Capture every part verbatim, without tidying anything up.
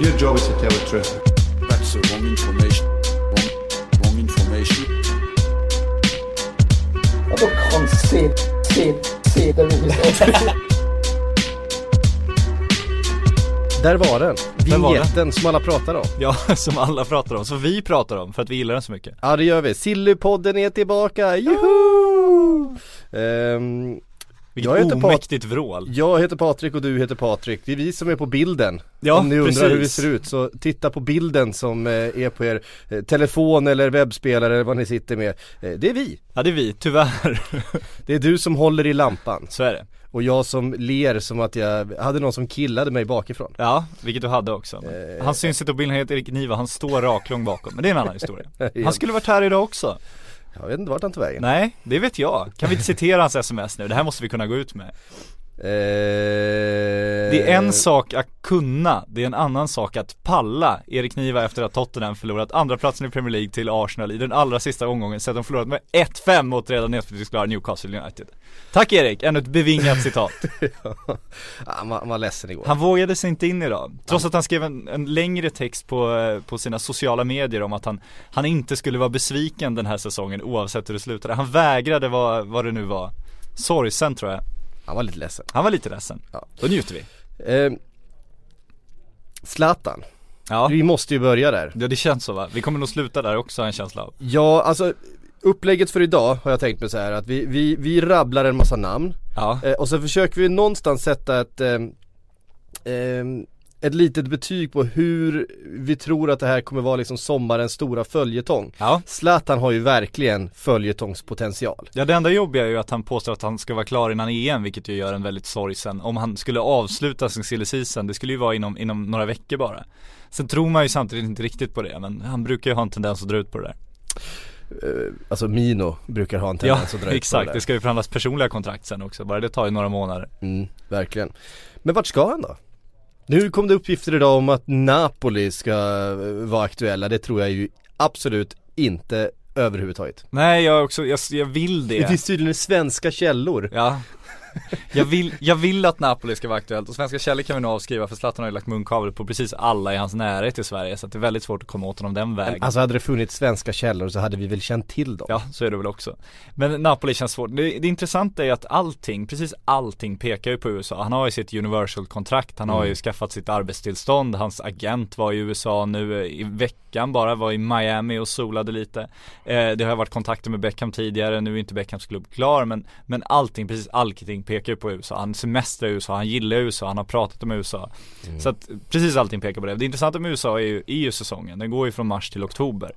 Your job is to tell the truth. That's the wrong information. Wrong, wrong information. I don't can't say, say, say that it is. Där var den, vignetten som alla pratar om. Ja, som alla pratar om, så vi pratar om för att vi gillar den så mycket. Ja, det gör vi, Sillypodden är tillbaka, juhu! Ehm, Vilket omäktigt Pat- vrål. Jag heter Patrik och du heter Patrik, det är vi som är på bilden. Ja, om ni undrar precis hur vi ser ut, så titta på bilden som är på er telefon eller webbspelare eller vad ni sitter med. Det är vi. Ja, det är vi, tyvärr. Det är du som håller i lampan. Så är det. Och jag som ler som att jag hade någon som killade mig bakifrån. Ja, vilket du hade också. Eh, han syns inte på bilden, heter Erik Niva. Han står raklång bakom, men det är en annan historia. Han skulle varit här idag också. Jag vet inte vart han tog vägen. Nej, det vet jag. Kan vi inte citera hans sms nu? Det här måste vi kunna gå ut med. Eh... Det är en sak att kunna, det är en annan sak att palla. Erik Niva efter att Tottenham förlorat andra platsen i Premier League till Arsenal i den allra sista omgången, så att de förlorat med ett fem mot redan nedflyttningsklara Newcastle United. Tack Erik, ännu ett bevingat citat. Ja, man var ledsen igår. Han vågade sig inte in idag, trots att han skrev en, en längre text på, på sina sociala medier om att han, han inte skulle vara besviken den här säsongen oavsett hur det slutade. Han vägrade vad, vad det nu var. Sorgsen tror jag. Han var lite ledsen. Han var lite ledsen. Ja. Då njuter vi. Eh, Zlatan. Ja. Vi måste ju börja där. Ja, det känns så va? Vi kommer nog sluta där också, en känsla av. Ja, alltså upplägget för idag har jag tänkt mig så här att vi, vi, vi rabblar en massa namn. Ja. Eh, och så försöker vi någonstans sätta ett... Eh, eh, ett litet betyg på hur vi tror att det här kommer vara liksom sommarens stora följetong. Ja. Zlatan har ju verkligen följetongspotential. Ja, det enda jobbiga är ju att han påstår att han ska vara klar innan E M, vilket ju gör en väldigt sorgsen. Om han skulle avsluta sin silly season, det skulle ju vara inom, inom några veckor bara. Sen tror man ju samtidigt inte riktigt på det, men han brukar ju ha en tendens att dra ut på det där. Alltså Mino brukar ha en tendens ja, att dra ut på det. Ja, exakt. Det ska ju förhandlas personliga kontrakt sen också. Bara det tar ju några månader. Mm, verkligen. Men vart ska han då? Nu kom det uppgifter idag om att Napoli ska vara aktuella. Det tror jag ju absolut inte överhuvudtaget. Nej, jag också. Jag, jag vill det. Det är tydligen svenska källor. Ja. Jag vill, jag vill att Napoli ska vara aktuellt. Och svenska källor kan vi nog avskriva, för Zlatan har ju lagt munkavle på precis alla i hans närhet i Sverige. Så att det är väldigt svårt att komma åt honom den vägen. Alltså hade det funnits svenska källor så hade vi väl känt till dem. Ja, så är det väl också. Men Napoli känns svårt. Det, det intressanta är att allting, precis allting pekar ju på U S A. Han har ju sitt Universal-kontrakt. Han har mm. ju skaffat sitt arbetstillstånd. Hans agent var i U S A nu i veckan bara. Var i Miami och solade lite. Eh, det har varit kontakter med Beckham tidigare. Nu är inte Beckhams klubb klar. Men, men allting, precis allting pekar på U S A. Han semestrar i U S A, han gillar U S A, han har pratat om U S A. Mm. Så att precis allting pekar på det. Det intressanta med U S A är ju E U-säsongen. Den går ju från mars till oktober.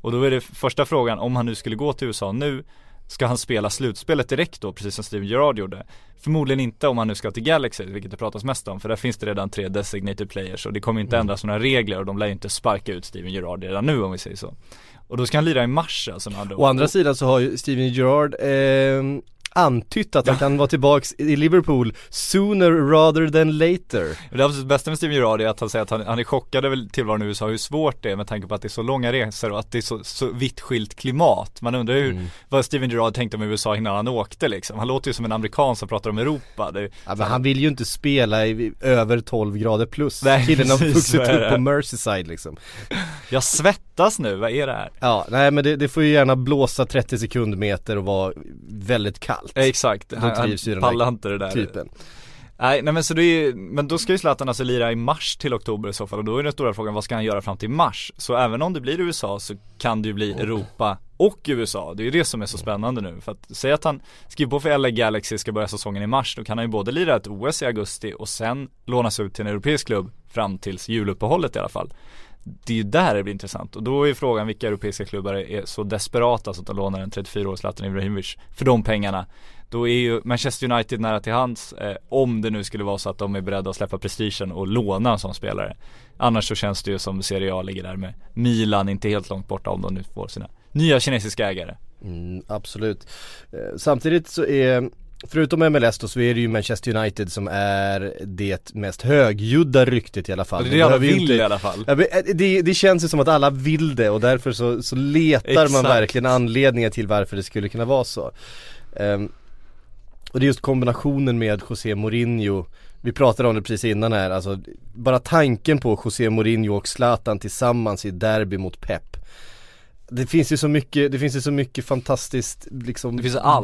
Och då är det första frågan, om han nu skulle gå till U S A nu, ska han spela slutspelet direkt då, precis som Steven Gerrard gjorde? Förmodligen inte om han nu ska till Galaxy, vilket det pratas mest om, för där finns det redan tre designated players och det kommer inte mm. ändras några regler och de lär inte sparka ut Steven Gerrard redan nu om vi säger så. Och då ska han lira i mars. Alltså, å andra sidan så har ju Steven Gerrard... Eh... antytt att han ja. kan vara tillbaks i Liverpool sooner rather than later. Det absolut bästa med Steven Gerrard är att han säger att han, han är chockad över tillvaron i U S A, hur svårt det är med tanke på att det är så långa resor och att det är så, så vitt skilt klimat. Man undrar hur, mm. vad Steven Gerrard tänkte om U S A innan han åkte liksom. Han låter ju som en amerikan som pratar om Europa. Det, ja, men han vill ju inte spela i över tolv grader plus. Nej, killen har vuxit upp på Merseyside liksom. Jag svettas nu, vad är det här? Ja, nej men det, det får ju gärna blåsa trettio sekundmeter och vara väldigt kallt. Ja, exakt, han, han pallar inte det där typen. Nej, nej men, så det är, men då ska ju Zlatan alltså lira i mars till oktober i så fall. Och då är den stora frågan, vad ska han göra fram till mars? Så även om det blir U S A så kan det ju bli Europa och U S A. Det är ju det som är så spännande nu. För att säga att han skriver på för L A Galaxy, ska börja säsongen i mars, då kan han ju både lira ett O S i augusti och sen lånas ut till en europeisk klubb fram till juluppehållet i alla fall. Det är ju där det blir intressant. Och då är frågan vilka europeiska klubbar är så desperata så att de lånar en trettiofyraårig Zlatan Ibrahimovic för de pengarna. då är ju Manchester United nära till hands, eh, om det nu skulle vara så att de är beredda att släppa prestigen och låna som spelare. Annars så känns det ju som Serie A ligger där med Milan inte helt långt borta om de nu får sina nya kinesiska ägare. Mm, absolut. Eh, samtidigt så är, förutom M L S då, så är det ju Manchester United som är det mest högljudda ryktet i alla fall. Det är alla vill inte... i alla fall. Ja, det, det känns ju som att alla vill det, och därför så, så letar Exakt. man verkligen anledningar till varför det skulle kunna vara så. Um, och det är just kombinationen med Jose Mourinho. Vi pratade om det precis innan här. Alltså, bara tanken på Jose Mourinho och Zlatan tillsammans i derby mot Pep. Det finns ju så mycket, det finns ju så mycket fantastiskt, liksom,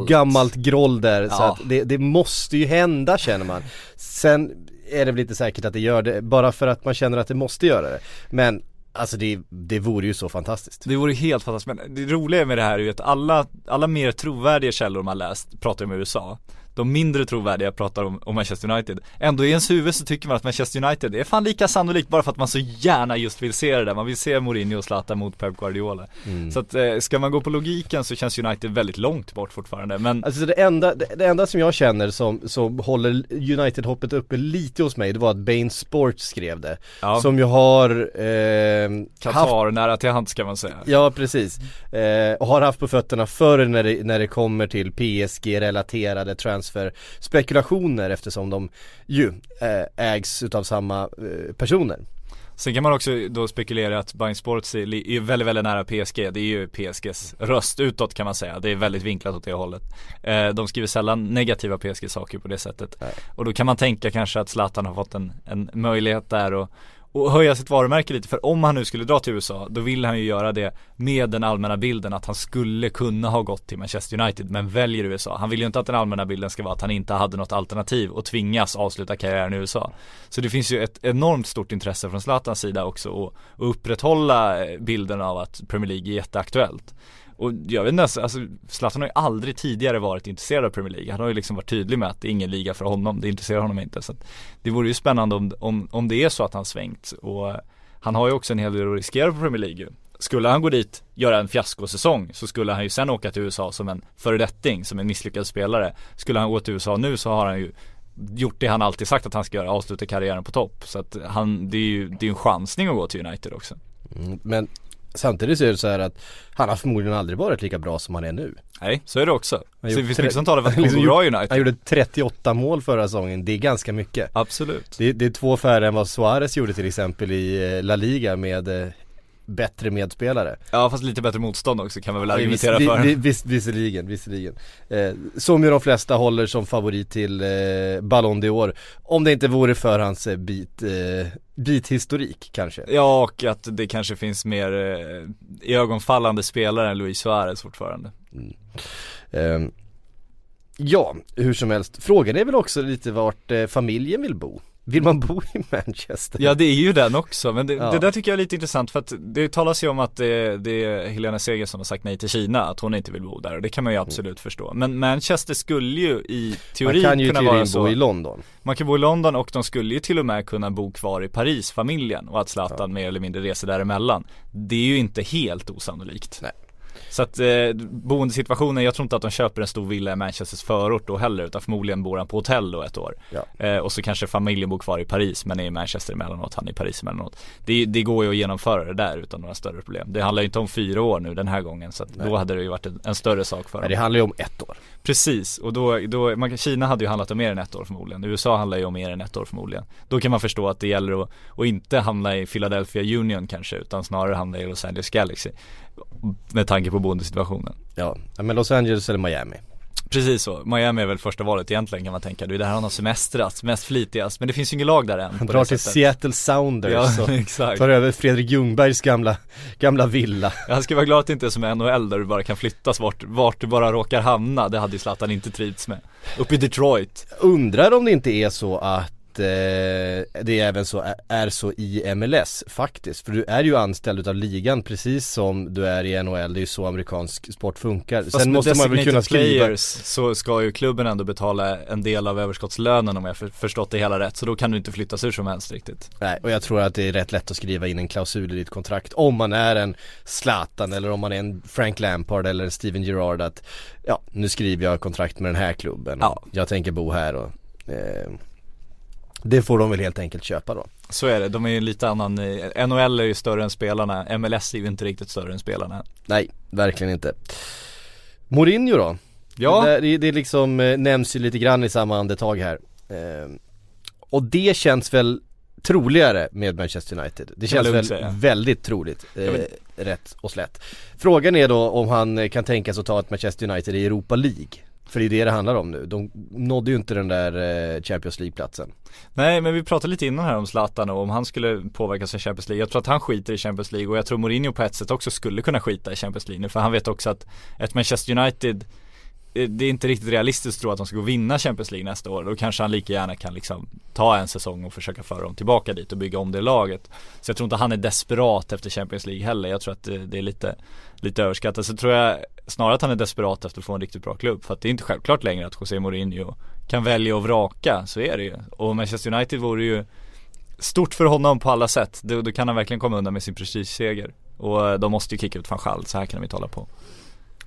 gammalt groll där, ja. Så att det, det måste ju hända, känner man. Sen är det väl inte säkert att det gör det, bara för att man känner att det måste göra det. Men alltså det, det vore ju så fantastiskt. Det vore helt fantastiskt. Men det roliga med det här är ju att alla, alla mer trovärdiga källor man läst pratar om U S A. De mindre trovärdiga pratar om, om Manchester United. Ändå i ens huvud så tycker man att Manchester United är fan lika sannolikt, bara för att man så gärna just vill se det där. Man vill se Mourinho och Zlatan mot Pep Guardiola. Mm. Så att, eh, ska man gå på logiken så känns United väldigt långt bort fortfarande. Men... Alltså det, enda, det, det enda som jag känner som, som håller United-hoppet uppe lite hos mig, det var att Bain Sports skrev det. Ja. Som ju har... Eh, Qatar haft... nära till hand, ska man säga. Ja, precis. Eh, och har haft på fötterna förr när det, när det kommer till P S G-relaterade transfer. För spekulationer, eftersom de ju ägs utav samma personer. Sen kan man också då spekulera att Bayern Sports är väldigt, väldigt nära P S G. Det är ju P S Gs röst utåt, kan man säga. Det är väldigt vinklat åt det hållet. De skriver sällan negativa P S G-saker på det sättet. Nej. Och då kan man tänka kanske att Zlatan har fått en, en möjlighet där och och höja sitt varumärke lite, för om han nu skulle dra till U S A, då vill han ju göra det med den allmänna bilden att han skulle kunna ha gått till Manchester United, men väljer U S A. Han vill ju inte att den allmänna bilden ska vara att han inte hade något alternativ och tvingas avsluta karriären i U S A. Så det finns ju ett enormt stort intresse från Zlatans sida också att upprätthålla bilden av att Premier League är jätteaktuellt. Och jag vet inte, alltså, Zlatan har ju aldrig tidigare varit intresserad av Premier League. Han har ju liksom varit tydlig med att det är ingen liga för honom. Det intresserar honom inte. Så att det vore ju spännande om, om, om det är så att han svängt. Och han har ju också en hel del att riskera på Premier League. Skulle han gå dit, göra en fiaskosäsong, så skulle han ju sen åka till U S A som en föredetting, som en misslyckad spelare. Skulle han gå till U S A nu så har han ju gjort det han alltid sagt att han ska göra, avsluta karriären på topp. Så att han, det är ju det är en chansning att gå till United också. Mm, men... Samtidigt så är det så här att han har förmodligen aldrig varit lika bra som han är nu. Nej, så är det också. Han, så vi tre... liksom talar för att han, liksom bra United. Han gjorde trettioåtta mål förra säsongen. Det är ganska mycket. Absolut. Det, det är två färre än vad Suarez gjorde till exempel i La Liga med eh, bättre medspelare. Ja, fast lite bättre motstånd också, kan man väl argumentera ja, vis, för. Vis, visserligen, visserligen. Eh, som ju de flesta håller som favorit till eh, Ballon d'Or. Om det inte vore för hans eh, bit... Eh, bithistorik kanske. Ja, och att det kanske finns mer eh, ögonfallande spelare än Luis Suarez fortfarande. Mm. Eh, ja, hur som helst. Frågan är väl också lite vart eh, familjen vill bo. Vill man bo i Manchester? Ja, det är ju den också. Men det, ja. det där tycker jag är lite intressant, för att det talas ju om att det, det är Helena Seger som har sagt nej till Kina, att hon inte vill bo där, och det kan man ju absolut mm. förstå. Men Manchester skulle ju i teorin kunna vara så. Man kan ju i teorin bo så, i London. Man kan bo i London, och de skulle ju till och med kunna bo kvar i Paris, familjen, och att Zlatan ja. mer eller mindre reser däremellan. Det är ju inte helt osannolikt. Nej. Så att eh, boendesituationen, jag tror inte att de köper en stor villa i Manchesters förort då heller, utan förmodligen bor han på hotell då ett år. Ja. Eh, och så kanske familjen bor kvar i Paris, men är i Manchester emellanåt, han är i Paris emellanåt. Det, det går ju att genomföra det där utan några större problem. Det handlar ju inte om fyra år nu den här gången, så att då hade det ju varit en, en större sak för dem. Men det handlar ju om ett år. Precis, och då, då, man, Kina hade ju handlat om mer än ett år förmodligen. U S A handlar ju om mer än ett år förmodligen. Då kan man förstå att det gäller att, att inte hamna i Philadelphia Union kanske, utan snarare hamna i Los Angeles Galaxy, med tanke på boendesituationen. Ja, men Los Angeles eller Miami. Precis så, Miami är väl första valet egentligen, kan man tänka. Det är där han har semestrat, mest flitigast. Men det finns ju ingen lag där än. Han drar till sättet. Seattle Sounders, ja, och exakt. Tar över Fredrik Ljungbergs gamla, gamla villa. Jag ska vara glad att det inte är som N H L där du bara kan flyttas vart, vart du bara råkar hamna. Det hade ju Zlatan inte trivts med. Upp i Detroit. Undrar om det inte är så att eh, det även så är, är så i M L S faktiskt. För du är ju anställd av ligan precis som du är i N H L. Det är ju så amerikansk sport funkar. Fast sen måste man väl kunna skriva. Players, så ska ju klubben ändå betala en del av överskottslönen om jag för, förstått det hela rätt. Så då kan du inte flyttas ur som helst riktigt. Nej, och jag tror att det är rätt lätt att skriva in en klausul i ditt kontrakt om man är en Zlatan eller om man är en Frank Lampard eller en Steven Gerrard att ja, nu skriver jag kontrakt med den här klubben. Ja. Jag tänker bo här och eh, det får de väl helt enkelt köpa då. Så är det, de är ju lite annan. N H L är ju större än spelarna, M L S är ju inte riktigt större än spelarna. Nej, verkligen inte. Mourinho då? Ja. Det, där, det liksom eh, nämns ju lite grann i samma andetag här. Eh, och det känns väl troligare med Manchester United. Det känns väl säga. väldigt troligt eh, rätt och slätt. Frågan är då om han kan tänka sig att ta ett Manchester United i Europa League. För det är det det handlar om nu. De nådde ju inte den där Champions League-platsen. Nej, men vi pratade lite innan här om Zlatan och om han skulle påverkas av Champions League. Jag tror att han skiter i Champions League och jag tror Mourinho på ett sätt också skulle kunna skita i Champions League nu. För han vet också att ett Manchester United, det är inte riktigt realistiskt att tro att de ska gå vinna Champions League nästa år. Då kanske han lika gärna kan liksom ta en säsong och försöka föra dem tillbaka dit och bygga om det laget. Så jag tror inte han är desperat efter Champions League heller. Jag tror att det är lite, lite överskattat. Så tror jag snarare att han är desperat efter att få en riktigt bra klubb. För att det är inte självklart längre att Jose Mourinho kan välja och vraka. Så är det ju. Och Manchester United vore ju stort för honom på alla sätt. Då, då kan han verkligen komma undan med sin prestigeseger. Och de måste ju kicka ut van Schall. Så här kan de inte hålla på.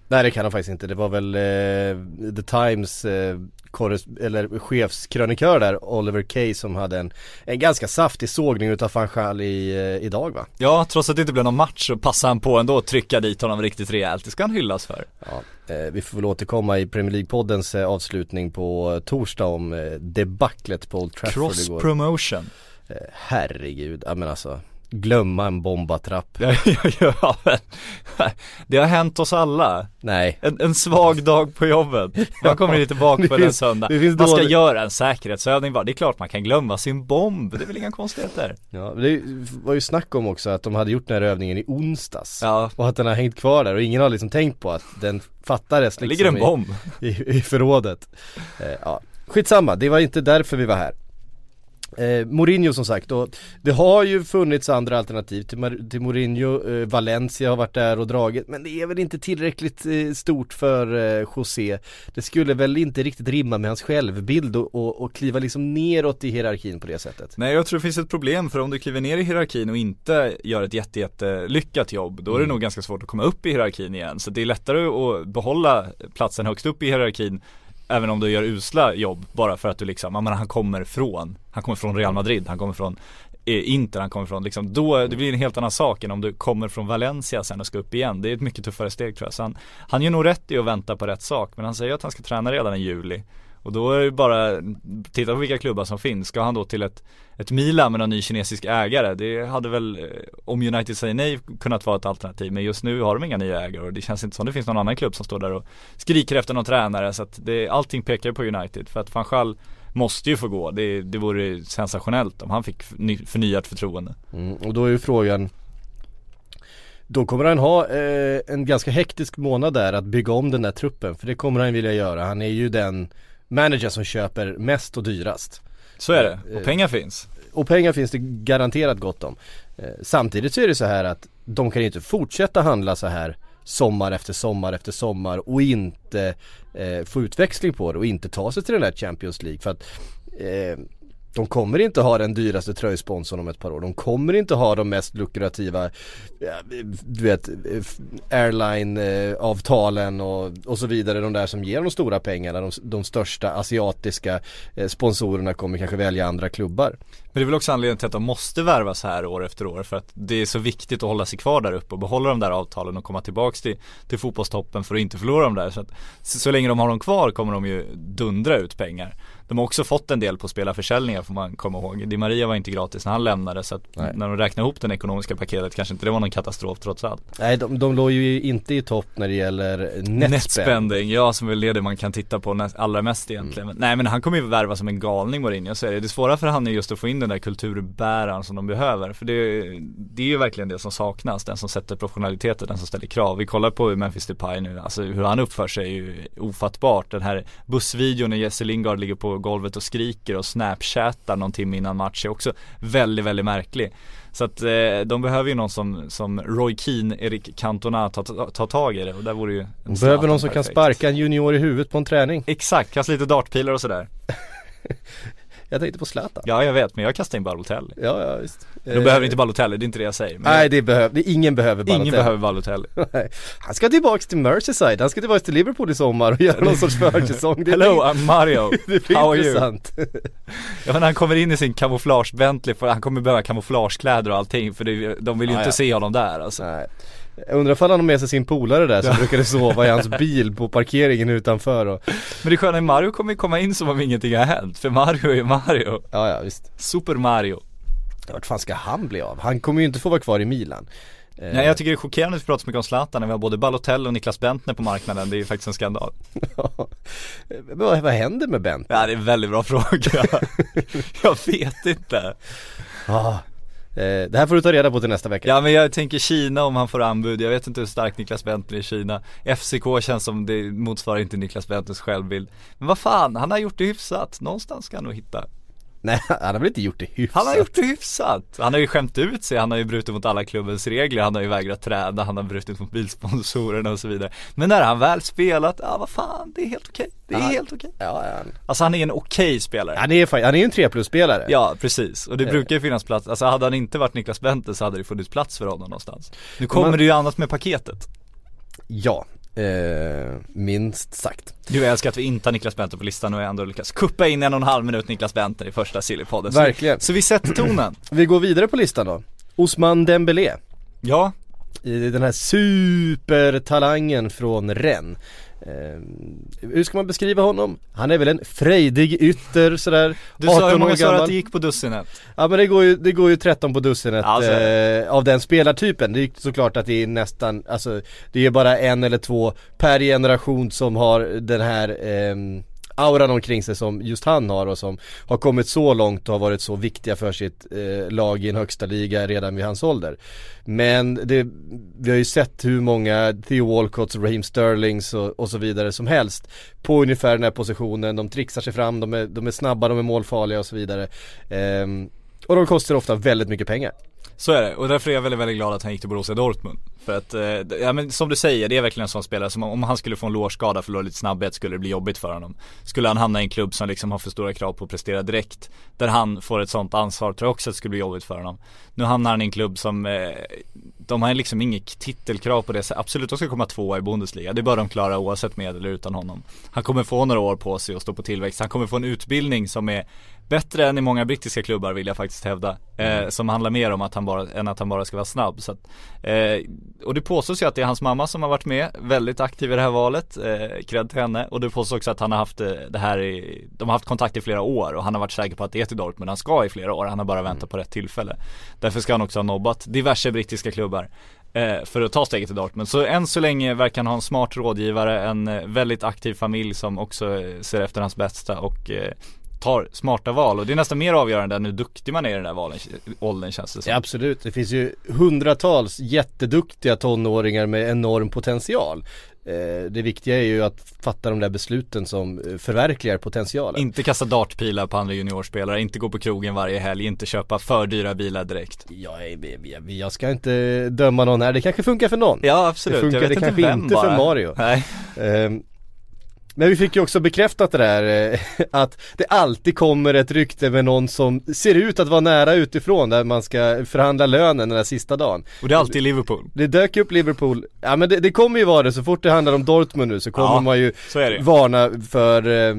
Nej, det kan han faktiskt inte. Det var väl eh, The Times eh, korres- eller chefskrönikör där, Oliver Kay, som hade en, en ganska saftig sågning utav van Gaal i, eh, idag va? Ja, trots att det inte blev någon match så passade han på ändå att trycka dit honom riktigt rejält. Det ska han hyllas för. Ja, eh, vi får väl återkomma i Premier League-poddens eh, avslutning på eh, torsdag om eh, debaclet på Old Trafford igår. Cross-promotion. Eh, herregud, ja men alltså... glömma en bombatrapp. Ja, ja, ja, men, det har hänt oss alla. Nej. En, en svag dag på jobbet. Jag kommer lite bak på den söndag. Man ska göra en säkerhetsövning. Det är klart man kan glömma sin bomb. Det är väl inga konstigheter. Ja, det var ju snack om också att de hade gjort den här övningen i onsdags. Ja. Och att den har hängt kvar där. Och ingen har liksom tänkt på att den fattades liksom ligger en bomb i, i, i förrådet. Ja. Skitsamma, det var inte därför vi var här. Eh, Mourinho som sagt, och det har ju funnits andra alternativ till, Mar- till Mourinho. eh, Valencia har varit där och dragit, men det är väl inte tillräckligt eh, stort för eh, José. Det skulle väl inte riktigt rimma med hans självbild och, och, och kliva liksom neråt i hierarkin på det sättet. Nej, jag tror det finns ett problem, för om du kliver ner i hierarkin och inte gör ett jätte, jätte lyckat jobb, då är det mm. nog ganska svårt att komma upp i hierarkin igen. Så det är lättare att behålla platsen högst upp i hierarkin även om du gör usla jobb, bara för att du liksom, man, han kommer från han kommer från Real Madrid, han kommer från eh, Inter, han kommer från liksom, då det blir en helt annan sak än om du kommer från Valencia sen och ska upp igen. Det är ett mycket tuffare steg tror jag. Så han, han gör nog rätt i att vänta på rätt sak, men han säger att han ska träna redan i juli. Och då är det bara titta på vilka klubbar som finns. Ska han då till ett, ett Milan med någon ny kinesisk ägare? Det hade väl, om United säger nej, kunnat vara ett alternativ. Men just nu har de inga nya ägare och det känns inte som det finns någon annan klubb som står där och skriker efter någon tränare. Så att det, allting pekar på United. För att van Gaal måste ju få gå. Det, det vore sensationellt om han fick förnyat förtroende. Mm, och då är ju frågan... Då kommer han ha eh, en ganska hektisk månad där att bygga om den där truppen. För det kommer han vilja göra. Han är ju den... manager som köper mest och dyrast. Så är det. Och pengar finns. Och pengar finns det garanterat gott om. Samtidigt så är det så här att de kan inte fortsätta handla så här sommar efter sommar efter sommar och inte eh, få utväxling på det och inte ta sig till den här Champions League. För att eh, de kommer inte ha den dyraste tröjsponsorn om ett par år. De kommer inte ha de mest lukrativa du vet, airline-avtalen och, och så vidare. De där som ger de stora pengarna. De, de största asiatiska sponsorerna kommer kanske välja andra klubbar. Men det är väl också anledningen till att de måste värvas här år efter år. För att det är så viktigt att hålla sig kvar där uppe och behålla de där avtalen och komma tillbaka till, till fotbollstoppen för att inte förlora dem där. Så, att, så, så länge de har dem kvar kommer de ju dundra ut pengar. De har också fått en del på spelarförsäljningar får man komma ihåg. Di Maria var inte gratis när han lämnade, så att när de räknar ihop den ekonomiska paketet kanske inte det var någon katastrof trots allt. Nej, de, de låg ju inte i topp när det gäller netspending. Ja, som väl är det man kan titta på allra mest egentligen. Mm. Nej, men han kommer ju värva som en galning Mourinho, så är det. Det svåra för han är just att få in den där kulturbäraren som de behöver. För det, det är ju verkligen det som saknas. Den som sätter professionaliteten, den som ställer krav. Vi kollar på Memphis Depay nu. Alltså hur han uppför sig är ju ofattbart. Den här bussvideon när Jesse Lingard ligger på på golvet och skriker och snapchattar någon timme innan match är också väldigt, väldigt märklig. Så att eh, de behöver ju någon som, som Roy Keane, Erik Cantona tar ta, ta tag i det. Och där vore ju de behöver någon som perfekt. Kan sparka en junior i huvudet på en träning. Exakt, kasta lite dartpilar och sådär. Jag tänkte på Zlatan. Ja, jag vet, men jag kastar in Balotelli. Ja, ja, visst. Då eh, behöver inte Balotelli, det är inte det jag säger. Men nej, det behöver, det, ingen behöver Balotelli. Ingen behöver Balotelli. Nej. Han ska tillbaka till Merseyside, han ska tillbaka till Liverpool i sommar och göra någon sorts försäsong. Hello, I'm Mario. Det blir how intressant. Ja, han kommer in i sin camouflage Bentley, för han kommer behöva kamouflagekläder och allting, för det, de vill ju ah, inte ja. se honom där. Alltså. Nej. Jag undrar ifall han har med sig sin polare där som ja. brukade sova i hans bil på parkeringen utanför. Och men det sköna är Mario kommer komma in som om ingenting har hänt. För Mario är Mario. Ja, ja, visst. Super Mario. Vart fan ska han bli av? Han kommer ju inte få vara kvar i Milan. Nej, jag tycker det är chockerande att vi pratar så mycket om Zlatan när vi har både Balotelli och Niklas Bentner på marknaden. Det är ju faktiskt en skandal. Vad, vad händer med Bentner? Ja, det är en väldigt bra fråga. Jag vet inte. Ja. Ah. Det här får du ta reda på till nästa vecka. Ja, men jag tänker Kina om han får anbud. Jag vet inte hur stark Niklas Bentner är i Kina. F C K känns som det motsvarar inte Niklas Bentners självbild. Men vad fan, han har gjort det hyfsat. Någonstans ska han nog hitta. Nej, han har väl inte gjort det hyfsat. Han har gjort det hyfsat. Han har ju skämt ut sig. Han har ju brutit mot alla klubbens regler. Han har ju vägrat träna. Han har brutit mot bilsponsorerna och så vidare. Men när han väl spelat, ja vad fan, det är helt okej. Det är ja, helt okej. Ja, ja. Alltså han är en okej spelare. Han är, han är ju en tre plus-spelare. Ja, precis. Och det ja. brukar ju finnas plats. Alltså hade han inte varit Niklas Bentner så hade det funnits plats för honom någonstans. Nu kommer man det ju annat med paketet. Ja. Eh, minst sagt. Du älskar att vi inte har Niklas Bentner på listan och ändå lyckas kuppa in en och en halv minut Niklas Bentner i första Sillypodden. Verkligen. Så, så vi sätter tonen. Vi går vidare på listan då. Ousmane Dembélé. Ja. I den här supertalangen från Rennes. Eh, hur ska man beskriva honom? Han är väl en frejdig ytter sådär. Du sa hur många sa att det gick på dussinet. Ja, men det går ju, det går ju tretton på dussinet alltså. eh, Av den spelartypen. Det är såklart att det är nästan alltså, det är bara en eller två per generation som har den här eh, auran omkring sig som just han har och som har kommit så långt och har varit så viktiga för sitt eh, lag i en högsta liga redan vid hans ålder. Men det, vi har ju sett hur många Theo Walcotts, Raheem Sterlings och, och så vidare som helst på ungefär den här positionen. De trixar sig fram, de är, de är snabba, de är målfarliga och så vidare. Ehm, och de kostar ofta väldigt mycket pengar. Så är det, och därför är jag väldigt, väldigt glad att han gick till Borussia Dortmund. För att, eh, ja, men som du säger, det är verkligen en sån spelare som om han skulle få en lårskada, förlora lite snabbhet, skulle det bli jobbigt för honom. Skulle han hamna i en klubb som liksom har för stora krav på att prestera direkt, där han får ett sånt ansvar, tror jag också att det skulle bli jobbigt för honom. Nu hamnar han i en klubb som eh, de har liksom inget titelkrav på det. Så absolut, de ska komma tvåa i Bundesliga. Det bör de klara oavsett med eller utan honom. Han kommer få några år på sig och stå på tillväxt. Han kommer få en utbildning som är bättre än i många brittiska klubbar, vill jag faktiskt hävda. Eh, som handlar mer om att han bara, än att han bara ska vara snabb. Så att, eh, och det påstås ju att det är hans mamma som har varit med, väldigt aktiv i det här valet. Eh, kredd till henne. Och det påstås också att han har haft det här i, de har haft kontakt i flera år. Och han har varit säker på att det är till Dortmund, men han ska i flera år. Han har bara väntat på rätt tillfälle. Därför ska han också ha nobbat diverse brittiska klubbar eh, för att ta steget till Dortmund. Så än så länge verkar han ha en smart rådgivare, en väldigt aktiv familj som också ser efter hans bästa och eh, tar smarta val, och det är nästan mer avgörande än hur duktig man är i den där valen, åldern känns det som. Ja, absolut, det finns ju hundratals jätteduktiga tonåringar med enorm potential. Det viktiga är ju att fatta de där besluten som förverkligar potentialen. Inte kasta dartpilar på andra juniorspelare, inte gå på krogen varje helg, inte köpa för dyra bilar direkt. Ja, jag ska inte döma någon här, det kanske funkar för någon. Ja, absolut. Det funkar, jag vet det inte kanske inte bara för Mario. Nej. Um, Men vi fick ju också bekräftat det där att det alltid kommer ett rykte med någon som ser ut att vara nära utifrån där man ska förhandla lönen den där sista dagen. Och det är alltid Liverpool. Det dök upp Liverpool. Ja, men det, det kommer ju vara det. Så fort det handlar om Dortmund nu så kommer ja, man ju varna för eh,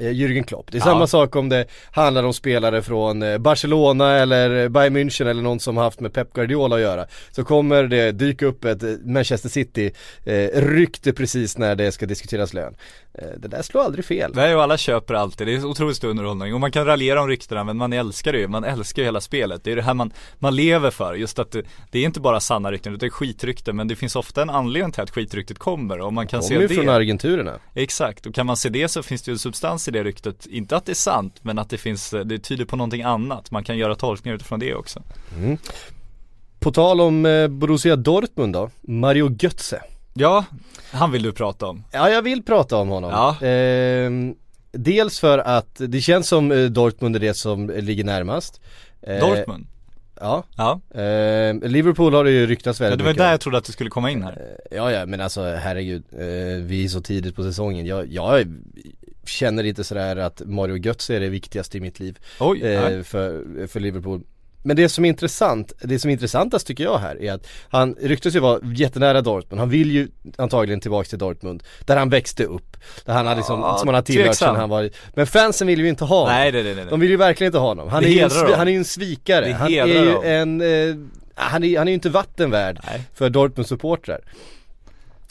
Jürgen Klopp. Det är ja. samma sak om det handlar om spelare från Barcelona eller Bayern München eller någon som haft med Pep Guardiola att göra. Så kommer det dyka upp ett Manchester City eh, rykte precis när det ska diskuteras lön. Eh, det där slår aldrig fel. Nej, och alla köper alltid. Det är otroligt stor underhållning. Och man kan raljera om ryktena, men man älskar det ju. Man älskar ju hela spelet. Det är det här man, man lever för. Just att det, det är inte bara sanna rykten, utan det är skitrykten. Men det finns ofta en anledning till att skitryktet kommer. Och man kan se det. Kommer ju från agenturerna. Exakt. Och kan man se det så finns det ju substans i det ryktet. Inte att det är sant, men att det finns, det tyder på någonting annat. Man kan göra tolkningar utifrån det också. Mm. På tal om eh, Borussia Dortmund då, Mario Götze. Ja, han vill du prata om. Ja, jag vill prata om honom. Ja. Eh, dels för att det känns som Dortmund är det som ligger närmast. Dortmund? Ja, ja. Eh, Liverpool har det ju ryktats väldigt mycket. Ja, det var mycket där jag trodde att du skulle komma in här. eh, Ja, ja, men alltså herregud, eh, vi är så tidigt på säsongen. Jag, jag känner inte sådär att Mario Götze är det viktigaste i mitt liv. Oj, eh, för, för Liverpool. Men det som är intressant, det som är intressantast tycker jag här är att han ryktas ju vara jättenära Dortmund. Han vill ju antagligen tillbaka till Dortmund där han växte upp, där han hade liksom, ja, som han har tillhört sedan han var. Men fansen vill ju inte ha honom. Nej, det, det, det. De vill ju verkligen inte ha honom. Han det är ju en, han är en svikare. Han är ju dem. en eh, han är han är ju inte vattenvärd Nej. för Dortmund supportrar.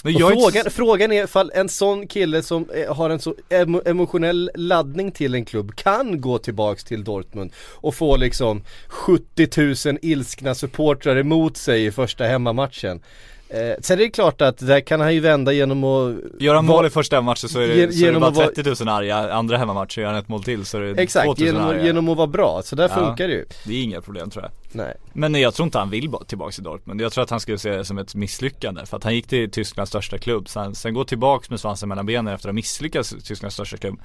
Men jag frågan, inte... frågan är ifall en sån kille som har en så emo- emotionell laddning till en klubb kan gå tillbaks till Dortmund och få liksom sjuttio tusen ilskna supportrar emot sig i första hemmamatchen. Eh, sen är det klart att där kan han ju vända genom att göra mål i första matchen, så är det, gen- så är det bara trettio tusen arga. Andra hemmamatcher gör han ett mål till, så är det exakt, tvåtusen genom, arga. Genom att vara bra, så där ja, funkar det ju. Det är inga problem, tror jag. Nej. Men jag tror inte han vill tillbaka till Dortmund. Jag tror att han skulle se det som ett misslyckande, för att han gick till Tysklands största klubb. Sen, sen går tillbaka med svansen mellan benen efter att ha misslyckats i Tysklands största klubb.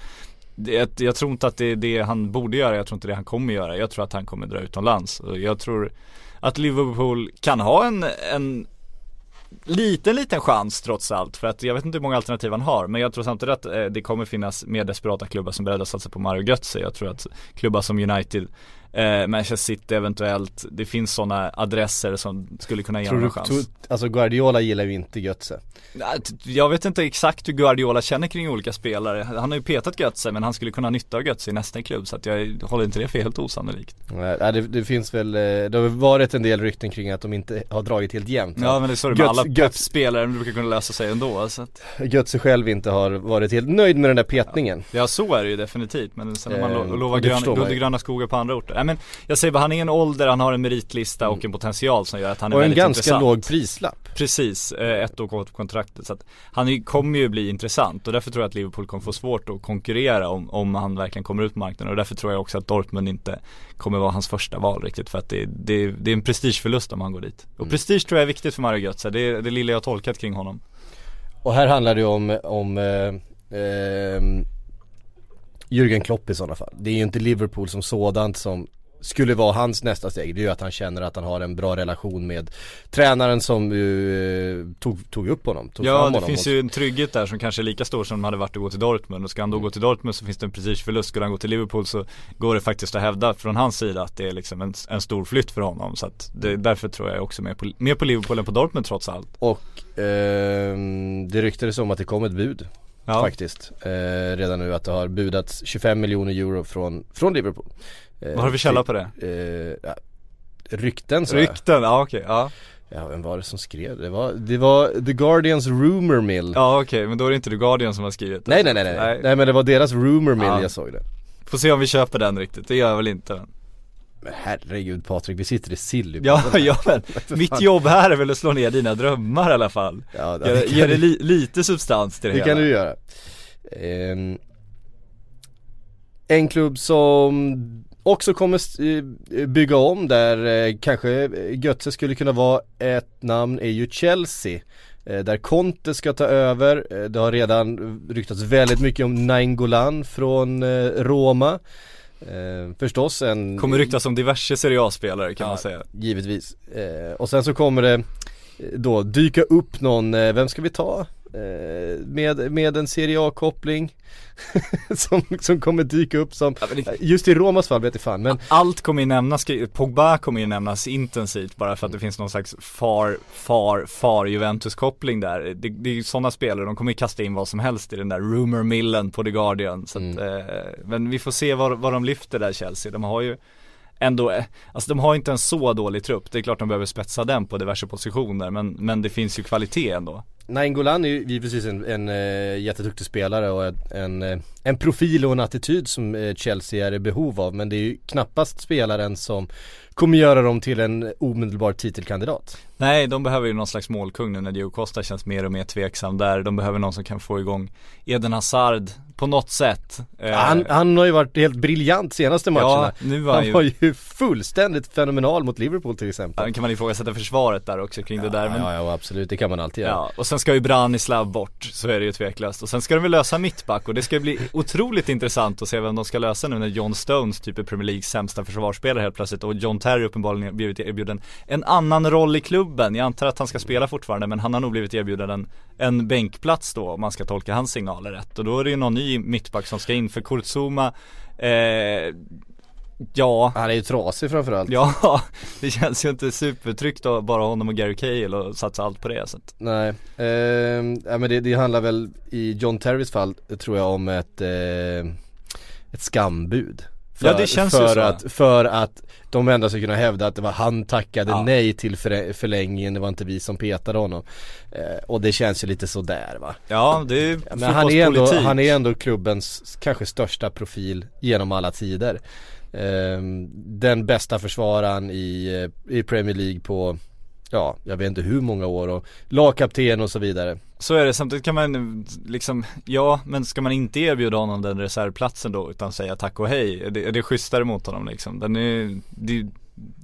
Jag, jag tror inte att det är det han borde göra. Jag tror inte det han kommer göra. Jag tror att han kommer dra utomlands. Jag tror att Liverpool kan ha en... en liten, liten chans trots allt, för att jag vet inte hur många alternativ han har, men jag tror samtidigt att eh, det kommer finnas mer desperata klubbar som beredda att satsa på Mario Götze. Jag tror att klubbar som United, eh, Manchester City eventuellt, det finns sådana adresser som skulle kunna ge en chans. Tror, alltså Guardiola gillar ju inte Götze. Jag vet inte exakt hur Guardiola känner kring olika spelare. Han har ju petat Götze, men han skulle kunna nytta av Götze i nästa klubb, så att jag håller inte det för helt osannolikt. Nej, det, det finns väl, det har varit en del rykten kring att de inte har dragit helt jämnt. Ja, men det står med alla Götze-spelare brukar kunna lösa sig ändå, så att... Götze själv inte har varit helt nöjd med den där petningen. Ja, ja, så är det ju definitivt. Men sen när man eh, lo- lovar grön, gröna skogar på andra orter. Nej, men jag säger bara, han är en ålder, han har en meritlista och en potential som gör att han är väldigt intressant. Och en ganska låg prislapp. Precis, eh, ett år kort på kontraktet. Så att han kommer ju bli intressant, och därför tror jag att Liverpool kommer få svårt att konkurrera om, om han verkligen kommer ut på marknaden. Och därför tror jag också att Dortmund inte kommer vara hans första val riktigt, för att det, det, det är en prestigeförlust om han går dit. Och mm. prestige tror jag är viktigt för Mario Götze. Det Det, det lilla jag har tolkat kring honom. Och här handlar det om, om eh, eh, Jürgen Klopp i sådana fall. Det är ju inte Liverpool som sådant som skulle vara hans nästa steg. Det är ju att han känner att han har en bra relation med tränaren som uh, tog, tog upp honom. Tog ja, det honom finns och... ju en trygghet där som kanske är lika stor som de hade varit att gå till Dortmund. Och ska han då mm. gå till Dortmund så finns det en prestigeförlust. Skulle han gå till Liverpool så går det faktiskt att hävda från hans sida att det är liksom en, en stor flytt för honom. Så att det, därför tror jag också mer på, mer på Liverpool än på Dortmund trots allt. Och eh, det ryktades om att det kom ett bud. Ja. Faktiskt eh, redan nu att det har budats tjugofem miljoner euro från, från Liverpool. Eh, Vad har vi källa på det? Eh, ja, rykten så Rykten, ja okej okay, ja. ja, vem var det som skrev det? Var, det var The Guardians rumor mill. Ja okej, okay, men då är det inte The Guardian som har skrivit det. Nej, nej, nej, nej. nej. nej men det var deras rumor mill, ja. Jag såg det. Får se om vi köper den riktigt, det gör jag väl inte. Men herregud Patrik, vi sitter i Sillypodden. Ja, ja, men mitt jobb här är väl att slå ner dina drömmar i alla fall. Ja, det Ge, ger det li, lite substans till det, det hela. Det kan du göra. Um, en klubb som också kommer bygga om, där kanske Götze skulle kunna vara ett namn, är ju Chelsea. Där Conte ska ta över. Det har redan ryktats väldigt mycket om Nainggolan från Roma. Eh, förstås en... Kommer ryktas som diverse Serie A-spelare kan ja, man säga. Givetvis. Eh, och sen så kommer det då dyka upp någon, eh, vem ska vi ta? Eh, med, med en Serie A-koppling som, som kommer dyka upp som, ja, det... just i Romas fall vet jag fan. Men... Allt kommer ju nämnas, Pogba kommer ju nämnas intensivt bara för att det finns någon slags far, far, far Juventus-koppling där. Det, det är ju sådana spelare, de kommer ju kasta in vad som helst i den där rumor millen på The Guardian. Så att, mm. eh, men vi får se vad, vad de lyfter där Chelsea. De har ju ändå, alltså de har inte en så dålig trupp. Det är klart de behöver spetsa den på diverse positioner, men, men det finns ju kvalitet ändå. Nainggolan är ju precis en, en äh, jätteduktig spelare och en, en profil och en attityd som äh, Chelsea är i behov av, men det är ju knappast spelaren som kommer göra dem till en omedelbar titelkandidat. Nej, de behöver ju någon slags målkung nu när Diego Costa känns mer och mer tveksam där. De behöver någon som kan få igång Eden Hazard på något sätt. Han, han har ju varit helt briljant senaste matcherna. Ja, nu han ju... var ju fullständigt fenomenal mot Liverpool till exempel. Ja, kan man ju ifrågasätta försvaret där också kring ja, det där. Men... Ja, ja, absolut. Det kan man alltid göra. Ja, och sen ska ju Branislav bort, så är det ju tveklöst. Och sen ska de väl lösa mittback, och det ska bli otroligt intressant att se vem de ska lösa nu när John Stones typ är Premier League sämsta försvarsspelare helt plötsligt, och John Terry uppenbarligen blivit erbjuden en annan roll i klubben. Jag antar att han ska spela fortfarande, men han har nog blivit erbjuden en, en bänkplats då, om man ska tolka hans signaler rätt. Och då är det ju någon ny mittback som ska in för Kurtzuma. Eh... Ja. Han är ju trasig framförallt. Ja, det känns ju inte supertryggt att bara honom och Gary Cahill och satsa allt på det. Så att. Nej, eh, men det, det handlar väl i John Terrys fall, tror jag, om ett, eh, ett skambud. För, ja, det känns för, ju så. Att, för att de ändå ska kunna hävda att det var han tackade ja. nej till för, förlängningen, det var inte vi som petade honom. Eh, och det känns ju lite så där, va? Ja, det är ju men han är, ändå, han är ändå klubbens kanske största profil genom alla tider. Den bästa försvararen i, i Premier League på, ja, jag vet inte hur många år, och lagkapten och så vidare. Så är det, samtidigt kan man liksom, ja, men ska man inte erbjuda honom den reservplatsen då, utan säga tack och hej? Det, det är schysstare mot honom liksom. Den är, det,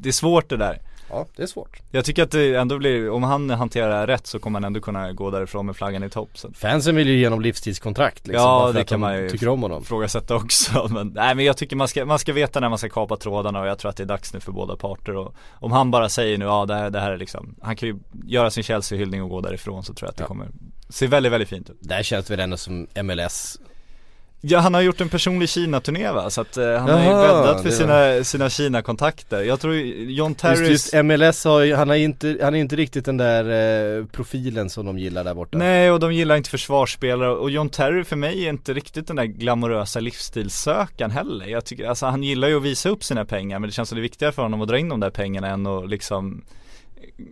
det är svårt det där. Ja, det är svårt. Jag tycker att det ändå blir, om han hanterar det här rätt, så kommer han ändå kunna gå därifrån med flaggan i topp. Fansen vill ju genom livstidskontrakt liksom. Ja, det kan man ju tycker om honom. Frågasätta också, men, nej, men jag tycker man ska, man ska veta när man ska kapa trådarna. Och jag tror att det är dags nu för båda parter, och om han bara säger nu, ja det här, det här är liksom, han kan ju göra sin Chelsea-hyllning och gå därifrån, så tror jag att det ja. kommer se väldigt, väldigt fint ut. Det här känns väl ändå som M L S. Ja, han har gjort en personlig Kina-turné, va? Så att eh, han Jaha, har ju bäddat för sina, sina Kina-kontakter. Jag tror John Terrys... Just, just M L S har ju, han är inte, han är inte riktigt den där eh, profilen som de gillar där borta. Nej, och de gillar inte försvarsspelare. Och John Terry för mig är inte riktigt den där glamorösa livsstilsökan heller. Jag tycker, alltså, han gillar ju att visa upp sina pengar, men det känns som det är viktigare för honom att dra in de där pengarna än att liksom...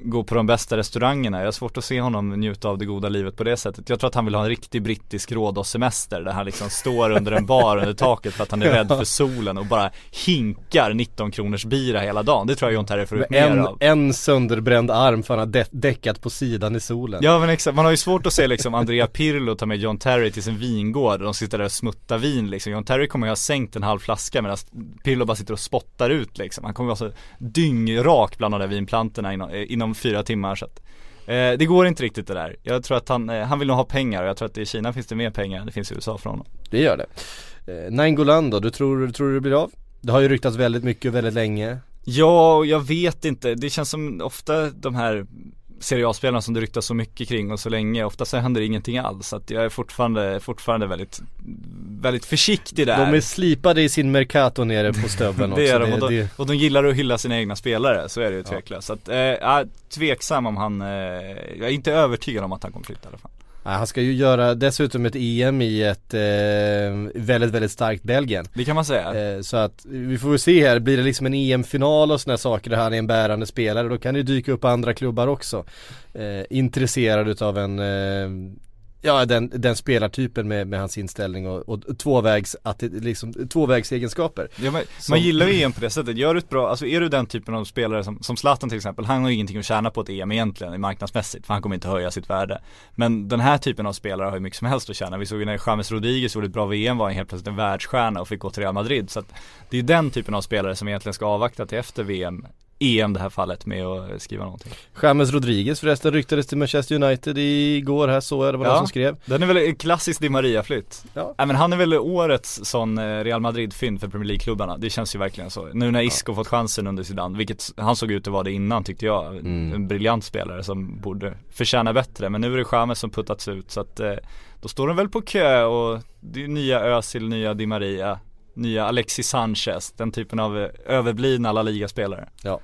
gå på de bästa restaurangerna. Jag har svårt att se honom njuta av det goda livet på det sättet. Jag tror att han vill ha en riktig brittisk rådåssemester där han liksom står under en bar under taket för att han är rädd för solen och bara hinkar nitton kronors bira hela dagen. Det tror jag John Terry får ut mer av. En sönderbränd arm för han har dä- däckat på sidan i solen. Ja, men exakt. Man har ju svårt att se liksom Andrea Pirlo ta med John Terry till sin vingård och de sitter där och smuttar vin liksom. John Terry kommer ju ha sänkt en halv flaska medan Pirlo bara sitter och spottar ut liksom. Han kommer ju vara så dyngrak bland de där vinplantorna innan inom fyra timmar så att, eh, det går inte riktigt det där. Jag tror att han, eh, han vill nog ha pengar, och jag tror att i Kina finns det mer pengar än det finns i U S A för honom. Det gör det. eh, Nainggolan då, du tror, du tror det blir av? Det har ju ryktats väldigt mycket väldigt länge. Ja, jag vet inte. Det känns som ofta de här Serie A-spelarna som det ryktas så mycket kring och så länge, ofta så händer ingenting alls. Så att jag är fortfarande, fortfarande väldigt, väldigt försiktig där. De är slipade i sin Mercato nere på stöveln också. Det är de, och, de, och de gillar att hylla sina egna spelare, så är det ju tveklöst. Ja. Så att, eh, jag är tveksam om han, eh, jag är inte övertygad om att han kommer flytta i alla fall. Han ska ju göra dessutom ett E M i ett eh, väldigt, väldigt starkt Belgien. Det kan man säga. Eh, så att vi får se här, blir det liksom en E M-final och såna här saker där han är en bärande spelare, då kan det dyka upp andra klubbar också. Eh, intresserad utav en, eh, ja, den, den spelartypen med, med hans inställning och, och tvåvägs, att, liksom, tvåvägsegenskaper. Ja, men, som, man gillar ju E M på det sättet. Gör du ett bra, alltså, är du den typen av spelare som, som Zlatan till exempel, han har ingenting att tjäna på ett E M egentligen marknadsmässigt, för han kommer inte höja sitt värde. Men den här typen av spelare har ju mycket som helst att tjäna. Vi såg ju när James Rodriguez gjorde ett bra V M, var han helt plötsligt en världsstjärna och fick gå till Real Madrid. Så att, det är ju den typen av spelare som egentligen ska avvakta till efter V M, E M det här fallet, med att skriva någonting. James Rodriguez förresten ryktades till Manchester United igår här, så jag det var ja, någon som skrev. Den är väl en klassisk Di Maria-flytt. Ja. Äh, men han är väl årets sån Real Madrid-fynd för Premier League-klubbarna. Det känns ju verkligen så. Nu när Isco ja. fått chansen under Zidane, vilket han såg ut att vara det innan tyckte jag. Mm. En briljant spelare som borde förtjäna bättre. Men nu är det James som puttats ut, så att eh, då står de väl på kö, och det är nya Özil, nya Di Maria, nya Alexis Sanchez, den typen av överblivna alla ligaspelare. Ja.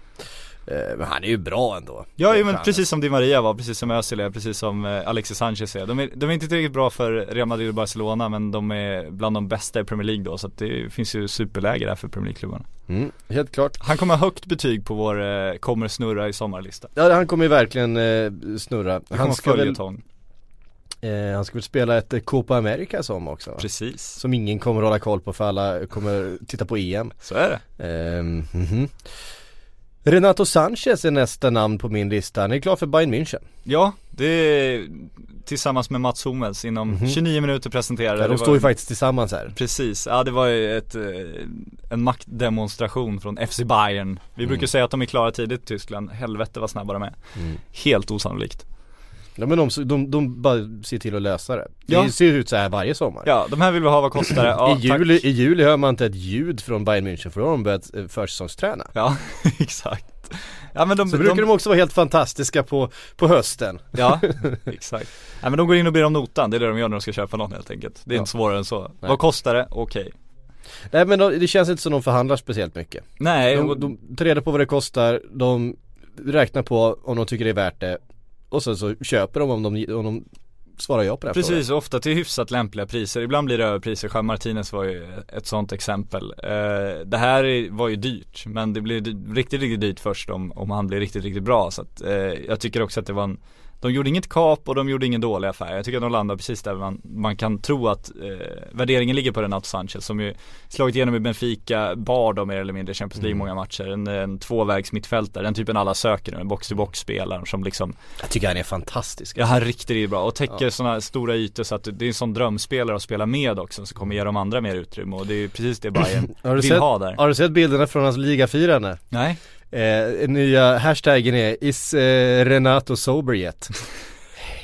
Men han är ju bra ändå. Ja, men precis som Di Maria var, precis som Özil är, precis som Alexis Sanchez är. De är, de är inte tillräckligt bra för Real Madrid och Barcelona, men de är bland de bästa i Premier League då, så att det finns ju superläge där för Premier League-klubbarna. Mm, helt klart. Han kommer ha högt betyg på vår eh, kommer snurra i sommarlista. Ja, han kommer ju verkligen eh, snurra. Han ska väl Han ska väl spela ett Copa America som också. Precis. Som ingen kommer hålla koll på, för alla kommer titta på E M. Så är det. Um, mm-hmm. Renato Sanchez är nästa namn på min lista. Han är klar för Bayern München. Ja, det är, tillsammans med Mats Hummels inom mm-hmm. tjugonio minuter presenterade. Ja, de står ju faktiskt tillsammans här. Precis. Ja, det var ju ett, en maktdemonstration från F C Bayern. Vi mm. brukar säga att de är klara tidigt i Tyskland. Helvete vad snabba de är. Mm. Helt osannolikt. Ja, men de, de, de bara ser till att lösa det. Det ja. ser ut så här varje sommar. Ja, de här vill vi ha, vad kostar det? Ja, I, juli, I juli hör man inte ett ljud från Bayern München, för då har de börjat försäsongsträna. Ja, exakt. Ja, men de, så brukar de, de också vara helt fantastiska på, på hösten. Ja, exakt. Ja, men de går in och ber om notan, det är det de gör när de ska köpa någon helt enkelt. Det är ja. inte svårare än så. Nej. Vad kostar det? Okej. Okay. Nej, men då, det känns inte som de förhandlar speciellt mycket. Nej. De, de tar reda på vad det kostar, de räknar på om de tycker det är värt det. Och sen så köper de om de, om de svarar ja på det. Precis, och ofta till hyfsat lämpliga priser. Ibland blir det överpriser. Jean Martinez var ju ett sånt exempel. Eh, det här var ju dyrt, men det blev riktigt, riktigt dyrt först om, om han blev riktigt, riktigt bra. Så att, eh, jag tycker också att det var en... De gjorde inget kap och de gjorde ingen dålig affär. Jag tycker att de landar precis där man, man kan tro att eh, värderingen ligger på Renato Sanchez, som ju slagit igenom i Benfica, bar dem mer eller mindre Champions League mm. många matcher. En, en tvåvägs mittfältare, den typen alla söker nu. En box-to-box-spelare som liksom... Jag tycker han är fantastisk. Ja, han riktigt är bra och täcker ja. sådana stora ytor, så att det är en sån drömspelare att spela med också, som kommer ge de andra mer utrymme. Och det är precis det Bayern vill sett, ha där. Har du sett bilderna från hans ligafirande? Nej. Eh, nya hashtaggen är Is eh, Renato sober yet?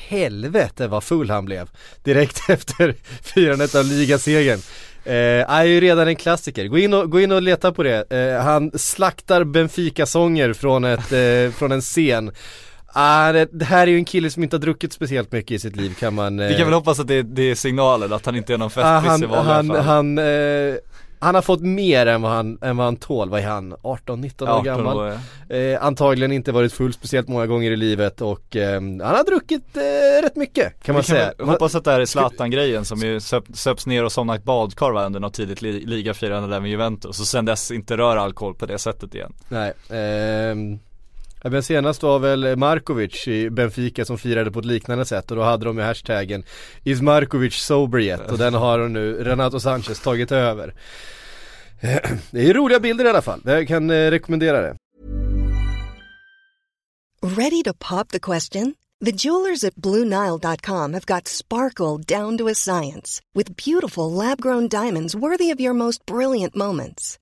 Helvete vad full han blev direkt efter firandet av ligasegern. Eh, är ju redan en klassiker. Gå in och, gå in och leta på det. Eh, han slaktar Benfica-sånger från, ett, eh, från en scen. Ah, det, det här är ju en kille som inte har druckit speciellt mycket i sitt liv, kan man... Eh... Vi kan väl hoppas att det, det är signalen att han inte är någon festfriss i ah, han, han, han, eh... Han har fått mer än vad han, än vad han tål. Vad är han? arton nitton år gammal. År, ja. eh, antagligen inte varit full speciellt många gånger i livet. Och eh, han har druckit eh, rätt mycket, kan man kan säga. Jag hoppas att det här är Zlatan-grejen, som ju söp, söps ner och somnat badkarva under något tidigt li- ligafirande där med Juventus. Och sen dess inte rör alkohol på det sättet igen. Nej. Eh, men senast var väl Markovic i Benfica som firade på ett liknande sätt, och då hade de ju hashtaggen Is Markovic sober yet? Och den har de nu Renato Sanchez tagit över. Det är roliga bilder i alla fall. Jag kan rekommendera det. Ready to pop the question? The jewelers at Blue Nile dot com have got sparkle down to a science with beautiful lab-grown diamonds worthy of your most brilliant moments.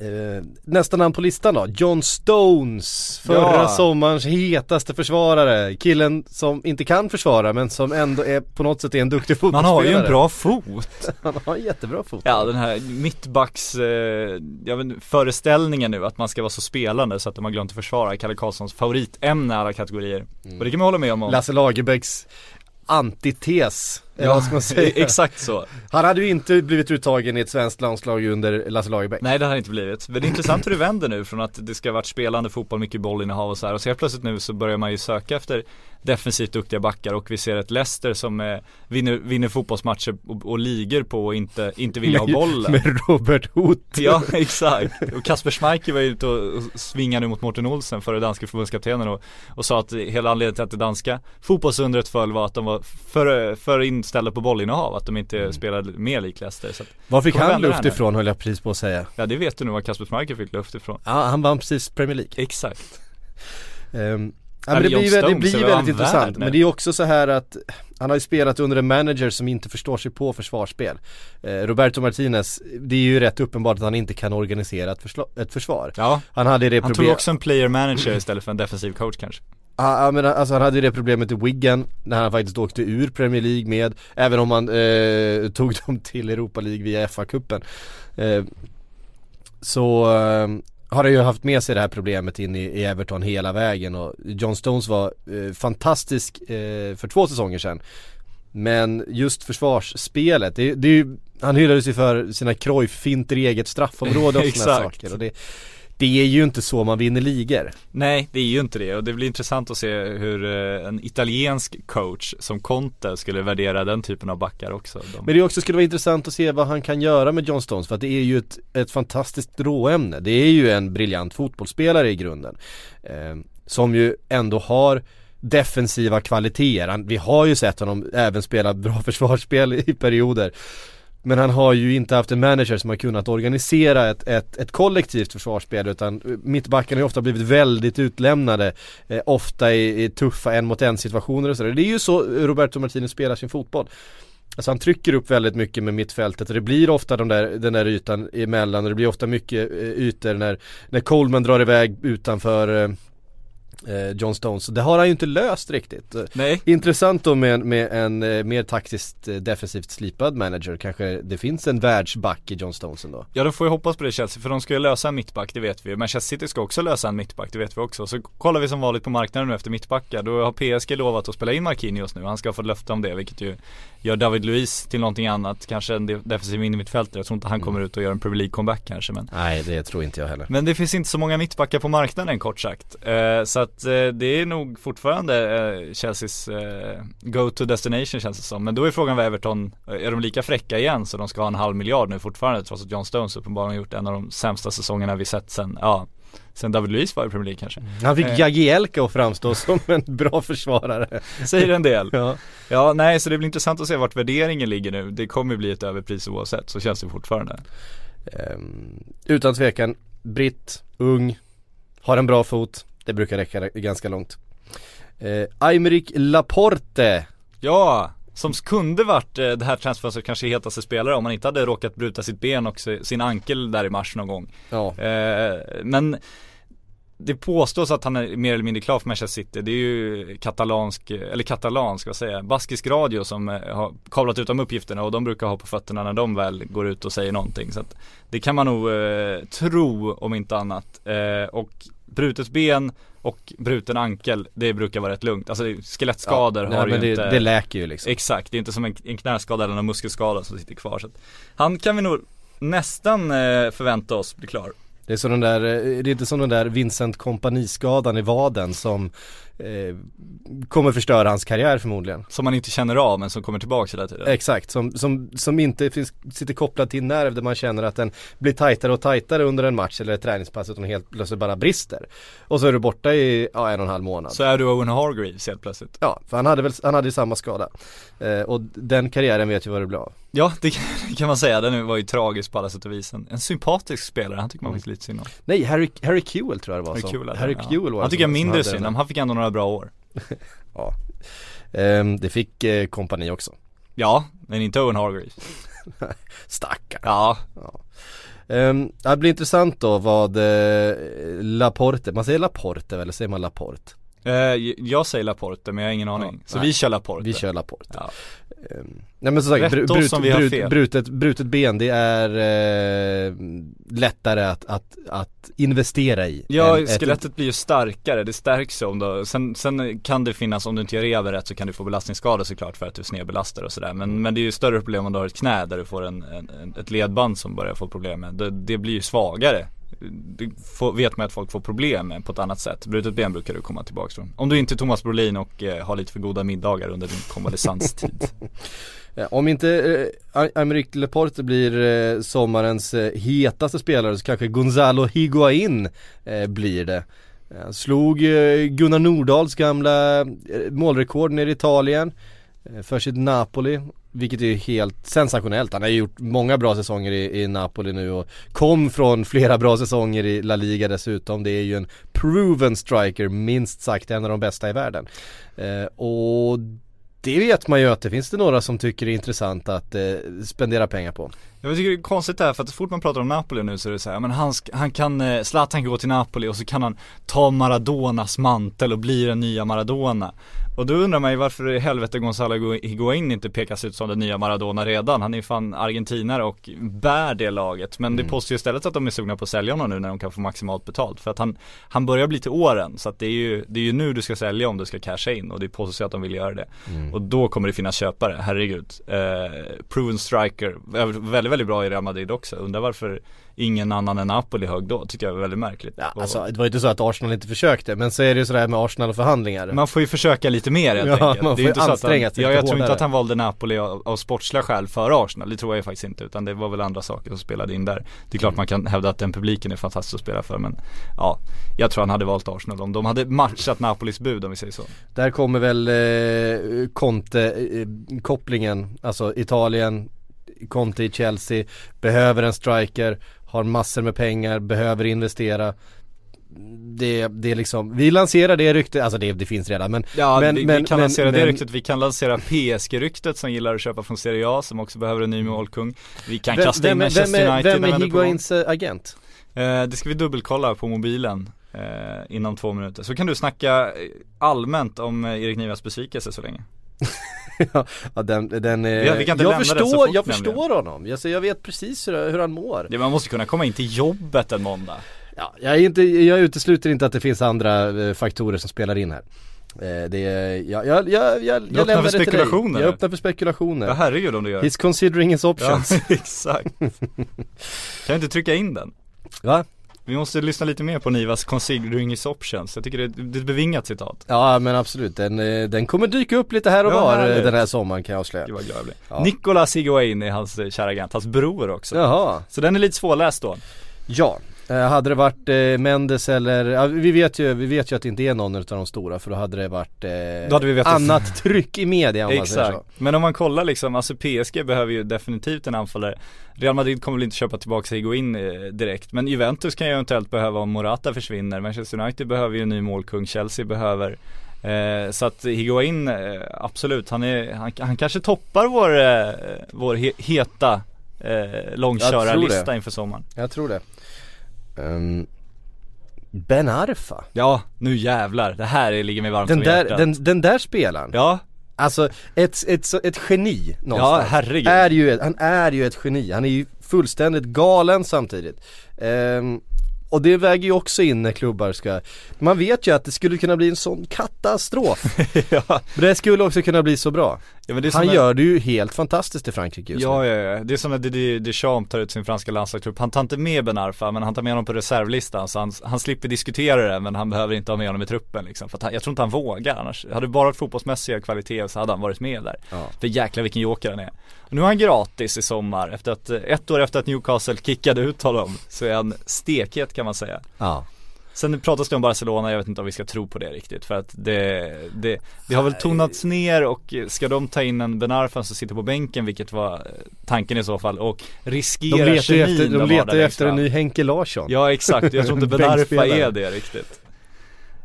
Eh, nästa namn på listan då, John Stones, förra ja. sommarens hetaste försvarare. Killen som inte kan försvara, men som ändå är, på något sätt är en duktig fotbollsspelare. Han har ju en bra fot. Han har en jättebra fot. Ja, den här mittbacks eh, jag vet, föreställningen nu att man ska vara så spelande så att man glömt att försvara. Kalle Karlssons favoritämne i alla kategorier. mm. Och det kan man hålla med om, om. Lasse Lagerbäcks antites. Ja, vad ska man säga? Exakt så. Han hade ju inte blivit uttagen i ett svenskt landslag under Lasse Lagerbäck. Nej, det hade inte blivit. Men det är intressant hur det vänder nu, från att det ska ha varit spelande fotboll, mycket bollinnehav och så här. Och så helt plötsligt nu så börjar man ju söka efter defensivt duktiga backar, och vi ser ett Leicester som eh, vinner, vinner fotbollsmatcher och, och ligger på och inte, inte vill ha bollen. Med Robert Hoth. Ja, exakt. Och Kasper Schmeichel var ju ute och, och svingade nu mot Morten Olsen, före danska förbundskaptenen, och, och sa att hela anledningen till att det danska fotbollsundret föll var att de var för, för in ställa på bollinnehav, att de inte mm. spelade mer lik Leicester. Så att, var fick han luft ifrån, höll jag precis på att säga. Ja, det vet du nu vad Kasper Schmeichel fick luft ifrån. Ja, han vann precis Premier League. Exakt. um, ja, men det, blir, Stones, det blir väldigt han intressant. Värd, men det är också så här att han har ju spelat under en manager som inte förstår sig på försvarsspel. Eh, Roberto Martinez, det är ju rätt uppenbart att han inte kan organisera ett, försla- ett försvar. Ja. Han hade det problemet. Han tog också en player manager istället för en defensiv coach kanske. Ah, men alltså, han hade ju det problemet i Wigan när han faktiskt åkte ur Premier League med, även om han eh, tog dem till Europa League via F A-cupen. Eh, så eh, har han ju haft med sig det här problemet in i, i Everton hela vägen, och John Stones var eh, fantastisk eh, för två säsonger sedan. Men just försvarsspelet, det, det är ju, han hyllade sig för sina Cruyff-finter i eget straffområde och sådana saker, och det Det är ju inte så man vinner ligor. Nej, det är ju inte det. Och det blir intressant att se hur en italiensk coach som Conte skulle värdera den typen av backar också. De... Men det också skulle vara intressant att se vad han kan göra med John Stones, för att det är ju ett, ett fantastiskt råämne. Det är ju en briljant fotbollsspelare i grunden. Eh, som ju ändå har defensiva kvaliteter. Han, vi har ju sett honom även spela bra försvarsspel i perioder. Men han har ju inte haft en manager som har kunnat organisera ett, ett, ett kollektivt försvarsspel, utan mittbackarna har ju ofta blivit väldigt utlämnade, eh, ofta i, i tuffa en-mot-en-situationer och sådär. Det är ju så Roberto Martinez spelar sin fotboll. Alltså han trycker upp väldigt mycket med mittfältet, och det blir ofta de där, den där ytan emellan, och det blir ofta mycket eh, ytor när, när Coleman drar iväg utanför... Eh, John Stones. Det har han ju inte löst riktigt. Nej. Intressant då med, med en mer taktiskt defensivt slipad manager. Kanske det finns en världsback i John Stones ändå. Ja, då får jag hoppas på det, Chelsea, för de ska ju lösa en mittback, det vet vi. Manchester City ska också lösa en mittback, det vet vi också. Så kollar vi som vanligt på marknaden nu efter mittbackar. Då har P S G lovat att spela in Marquinhos nu. Han ska få löfte om det, vilket ju gör David Luiz till någonting annat. Kanske en defensiv innermittfältare. Jag tror inte han kommer ut och gör en Premier League comeback kanske, men... Nej, det tror inte jag heller. Men det finns inte så många mittbackar på marknaden, kort sagt. Eh, så att eh, det är nog fortfarande eh, Chelseas eh, go-to destination, känns det som. Men då är frågan vad Everton, är de lika fräcka igen så de ska ha en halv miljard nu fortfarande, trots att John Stones uppenbarligen gjort en av de sämsta säsongerna vi sett sen, ja, sen David Luiz var i Premier League kanske. Han fick eh. Jagielka att framstå som en bra försvarare. Säger en del. Ja. ja, nej, så det blir intressant att se vart värderingen ligger nu. Det kommer bli ett överpris oavsett, så känns det fortfarande. Um, utan tvekan, britt, ung, har en bra fot. Det brukar räcka ganska långt. Eh, Aymeric Laporte. Ja, som kunde varit eh, det här transfönstret kanske hetaste spelare om man inte hade råkat bruta sitt ben och sin ankel där i mars någon gång. Ja. Eh, men det påstås att han är mer eller mindre klar för Manchester City. Det är ju katalansk, eller katalansk vad säger, baskisk radio som har kablat ut de uppgifterna, och de brukar ha på fötterna när de väl går ut och säger någonting. Så att det kan man nog eh, tro om inte annat. Eh, och brutet ben och bruten ankel, det brukar vara rätt lugnt. Alltså skelettskador ja, nej, har men ju det, inte... det läker ju liksom. Exakt, det är inte som en, en knäskada eller en muskelskada som sitter kvar. Så att han kan vi nog nästan eh, förvänta oss bli klar. Det är, så den där, det är inte som den där Vincent Kompani-skadan i vaden som eh, kommer förstöra hans karriär förmodligen. Som man inte känner av, men som kommer tillbaka hela tiden. Exakt, som, som, som inte finns, sitter kopplad till nerv där man känner att den blir tajtare och tajtare under en match eller ett träningspass, utan helt plötsligt bara brister. Och så är du borta i ja, en och en halv månad. Så är du Owen Hargreaves helt plötsligt. Ja, för han hade väl han hade ju samma skada. Eh, och den karriären vet ju vad det blev av. Ja, det kan man säga. Den var ju tragisk på alla sätt och vis. En sympatisk spelare, han tycker man faktiskt lite synd om. Nej, Harry, Harry Kewell tror jag det var. Harry Kewell, Harry ja. Kewell var han tycker jag mindre synd om. Han fick ändå några bra år. ja. Um, det fick eh, kompani också. Ja, men inte Owen Hargreaves. Stackare. Ja. ja. Um, det blir intressant då vad eh, Laporte, man säger Laporte eller säger man Laporte? Uh, jag säger Laporte, men jag har ingen aning. Ja, så nej. vi kör Laporte. Vi kör Laporte. Ja. Nej, men som sagt, brut, brut, som vi har brut, brutet, brutet ben, det är eh, lättare att, att, att investera i. Ja, än, skelettet ett... blir ju starkare, det stärks om då. Sen, sen kan det finnas, om du inte rever rätt så kan du få belastningsskador såklart för att du snedbelastar och sådär. Men, men det är ju större problem om du har ett knä där du får en, en, ett ledband som börjar få problem med. Det, det blir ju svagare. Du får, vet man att folk får problem på ett annat sätt. Brutet ben brukar du komma tillbaka från. Om du inte är Thomas Brolin och eh, har lite för goda middagar under din konvalescenstid. ja, om inte eh, Aymeric Laporte blir eh, sommarens eh, hetaste spelare, så kanske Gonzalo Higuaín eh, blir det. Han slog eh, Gunnar Nordahls gamla eh, målrekord nere i Italien eh, för sitt Napoli. Vilket är helt sensationellt. Han har ju gjort många bra säsonger i, i Napoli nu och kom från flera bra säsonger i La Liga dessutom. Det är ju en proven striker, minst sagt en av de bästa i världen. Eh, och det vet man ju att det finns det några som tycker det är intressant att eh, spendera pengar på. Jag tycker det är konstigt det här, för att så fort man pratar om Napoli nu så är det så här, men han, han kan, Zlatan kan gå till Napoli och så kan han ta Maradonas mantel och bli den nya Maradona. Och då undrar man ju varför i helvete Gonzalo Higuaín inte pekas ut som den nya Maradona redan. Han är ju fan argentinare och bär det laget. Men mm. det påstår ju istället att de är sugna på att sälja honom nu när de kan få maximalt betalt. För att han, han börjar bli till åren. Så att det, är ju, det är ju nu du ska sälja om du ska casha in. Och det påstås ju att de vill göra det. Mm. Och då kommer det finnas köpare, herregud. Eh, proven striker. Väldigt, väldigt bra i Real Madrid också. Undrar varför ingen annan än Napoli hög då, tycker jag är väldigt märkligt. Ja, alltså, det var ju inte så att Arsenal inte försökte, men så är det ju sådär med Arsenal och förhandlingar. Man får ju försöka lite mer helt ja, enkelt. Det är inte så att han, jag, jag tror inte att han valde Napoli av, av sportsliga skäl för Arsenal, det tror jag ju faktiskt inte, utan det var väl andra saker som spelade in där. Det är klart mm. man kan hävda att den publiken är fantastisk att spela för, men ja, jag tror han hade valt Arsenal om de hade matchat Napolis bud, om vi säger så. Där kommer väl eh, Conte-kopplingen, eh, alltså Italien Conte i Chelsea behöver en striker, har massor med pengar, behöver investera. Det, det är liksom, vi lanserar det ryktet, alltså det, det finns redan, men, ja, men, vi, men, vi kan men, lansera men, det ryktet, vi kan lansera P S G-ryktet som gillar att köpa från Serie A, som också behöver en ny målkung. Vi kan vem, kasta in Manchester vem, United. Vem är Higuains agent? Eh, det ska vi dubbelkolla på mobilen eh, innan två minuter. Så kan du snacka allmänt om Erik Nivas besvikelse så länge. Ja, den, den är... ja, vi kan inte jag förstår, fort, jag förstår honom, alltså, jag vet precis hur, hur han mår. Ja, man måste kunna komma in till jobbet en måndag. Ja, jag, är inte, jag utesluter inte att det finns andra eh, faktorer som spelar in här. Eh, det är, jag jag, jag, jag, jag lämnar det till dig. Jag öppnar för spekulationer. Ja, herregud om du gör. He's considering his options. Ja, exakt. Kan jag inte trycka in den? Va? Vi måste lyssna lite mer på Nivas considering his options. Jag tycker det, det är ett bevingat citat. Ja, men absolut. Den, den kommer dyka upp lite här och ja, var härligt. Den här sommaren kan jag avslöja. Gud, jag ja. Nicolas Higuain är hans kära agent, hans bror också. Jaha. Så den är lite svårläst då. Ja. Hade det varit eh, Mendes eller ja, vi, vet ju, vi vet ju att det inte är någon av de stora, för då hade det varit eh, då hade vi vetat annat tryck i media. Exakt. Men om man kollar liksom, alltså P S G behöver ju definitivt en anfallare. Real Madrid kommer väl inte köpa tillbaka sig gå in eh, direkt, men Juventus kan ju eventuellt behöva om Morata försvinner. Manchester United behöver ju en ny målkung, Chelsea behöver eh, så att Higuain eh, absolut, han, är, han, han kanske toppar vår, eh, vår he, heta eh, långkörarlista inför sommaren. Jag tror det. Um, Ben Arfa. Ja, nu jävlar. Det här ligger mig varmt den om där, hjärtat. Den, den där spelaren. Ja. Alltså, ett, ett, ett geni någonstans. Ja, herregud. Är ju, han är ju ett geni. Han är ju fullständigt galen samtidigt. Um, och det väger ju också in när klubbar ska... Man vet ju att det skulle kunna bli en sån katastrof. Ja. Det skulle också kunna bli så bra. Ja, men det han är... gör det ju helt fantastiskt i Frankrike just ja, nu. Ja, ja. Det är som när Deschamps tar ut sin franska landslagsklubb. Han tar inte med Ben Arfa, men han tar med honom på reservlistan. Så han, han slipper diskutera det, men han behöver inte ha med honom i truppen. Liksom. För att han, jag tror inte han vågar annars. Hade det bara varit fotbollsmässiga kvaliteter så hade han varit med där. Ja. För jäkla vilken joker han är. Och nu är han gratis i sommar. Efter att, ett år efter att Newcastle kickade ut honom så är han stekhet, kan man säga. Ja. Sen pratas det om Barcelona, jag vet inte om vi ska tro på det riktigt, för att det, det, det har väl tonats ner, och ska de ta in en Ben Arfa som sitter på bänken, vilket var tanken i så fall, och riskera de kemin efter, de, de letar efter en ny Henke Larsson. Ja, exakt, jag tror inte Ben Arfa är det riktigt.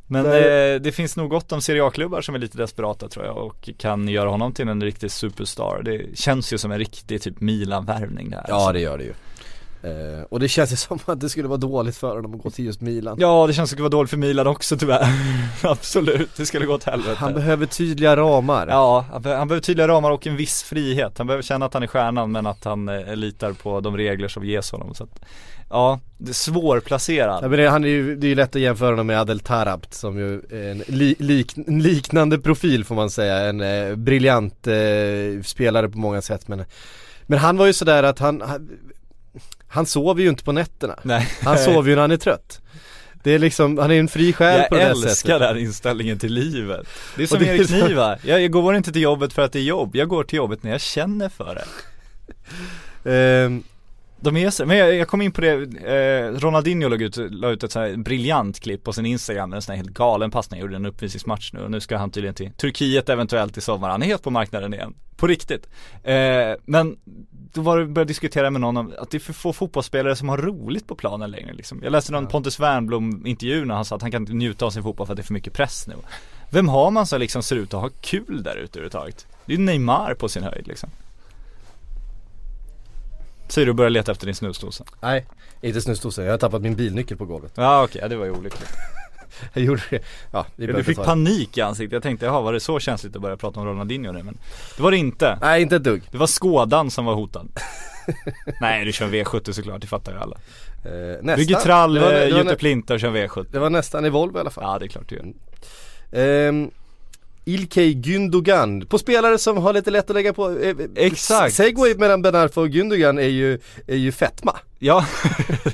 Men det, det finns nog gott om Serie A-klubbar som är lite desperata, tror jag, och kan göra honom till en riktig superstar. Det känns ju som en riktig typ Milan-värvning där. Ja, alltså. Det gör det ju. Uh, och det känns ju som att det skulle vara dåligt för honom att gå till just Milan. Ja, det känns som att det var dåligt för Milan också, tyvärr. Absolut, det skulle gå åt helvete. Han behöver tydliga ramar. Ja, han behöver tydliga ramar och en viss frihet. Han behöver känna att han är stjärnan, men att han eh, litar på de regler som ges honom. Så att, ja, det är svårplacerad. Ja, men det, han är ju, det är ju lätt att jämföra honom med Adel Tarabt, som ju är en li, lik, liknande profil, får man säga. En eh, briljant eh, spelare på många sätt. Men, men han var ju sådär att han... han Han sover ju inte på nätterna. Nej. Han sover ju när han är trött. Det är liksom, han är en fri själ jag på det sättet. Jag älskar den inställningen till livet. Det är som det Erik är så... Niva. Jag, jag går inte till jobbet för att det är jobb. Jag går till jobbet när jag känner för det. um, De är, men jag, jag kom in på det. Eh, Ronaldinho la ut, la ut ett så här briljant klipp på sin Instagram. En sån här helt galen passning. Gjorde en uppvisningsmatch nu. Och nu ska han tydligen till Turkiet eventuellt i sommar. Han är helt på marknaden igen. På riktigt. Eh, men då var det, började jag diskutera med någon om att det är för få fotbollsspelare som har roligt på planen längre. Liksom. Jag läste någon ja. Pontus Wernbloom-intervju när han sa att han kan inte njuta av sin fotboll för att det är för mycket press nu. Vem har man som liksom ser ut att ha kul där ute överhuvudtaget? Det är Neymar på sin höjd liksom. Säger du börjar leta efter din snusdosa? Nej, inte snusdosa. Jag har tappat min bilnyckel på golvet. Ja, okej. Okay. Ja, det var ju olyckligt. Jag gjorde det. Ja, vi du fick panik i ansiktet. Jag tänkte, jaha, var det så känsligt att börja prata om Ronaldinho nu? Men det var det inte. Nej, inte ett dugg. Det var skådan som var hotad. Nej, du kör V sjuttio såklart. Det fattar ju alla. Eh, nästan. Bygger trall, Jutta Plinta och kör V sjuttio. Det var nästan i Volvo i alla fall. Ja, det är klart det gör. Ehm... Ilkay Gündogan. På spelare som har lite lätt att lägga på. Eh, Exakt. Segway mellan Ben Arfa och Gündogan är ju, är ju fetma. Ja,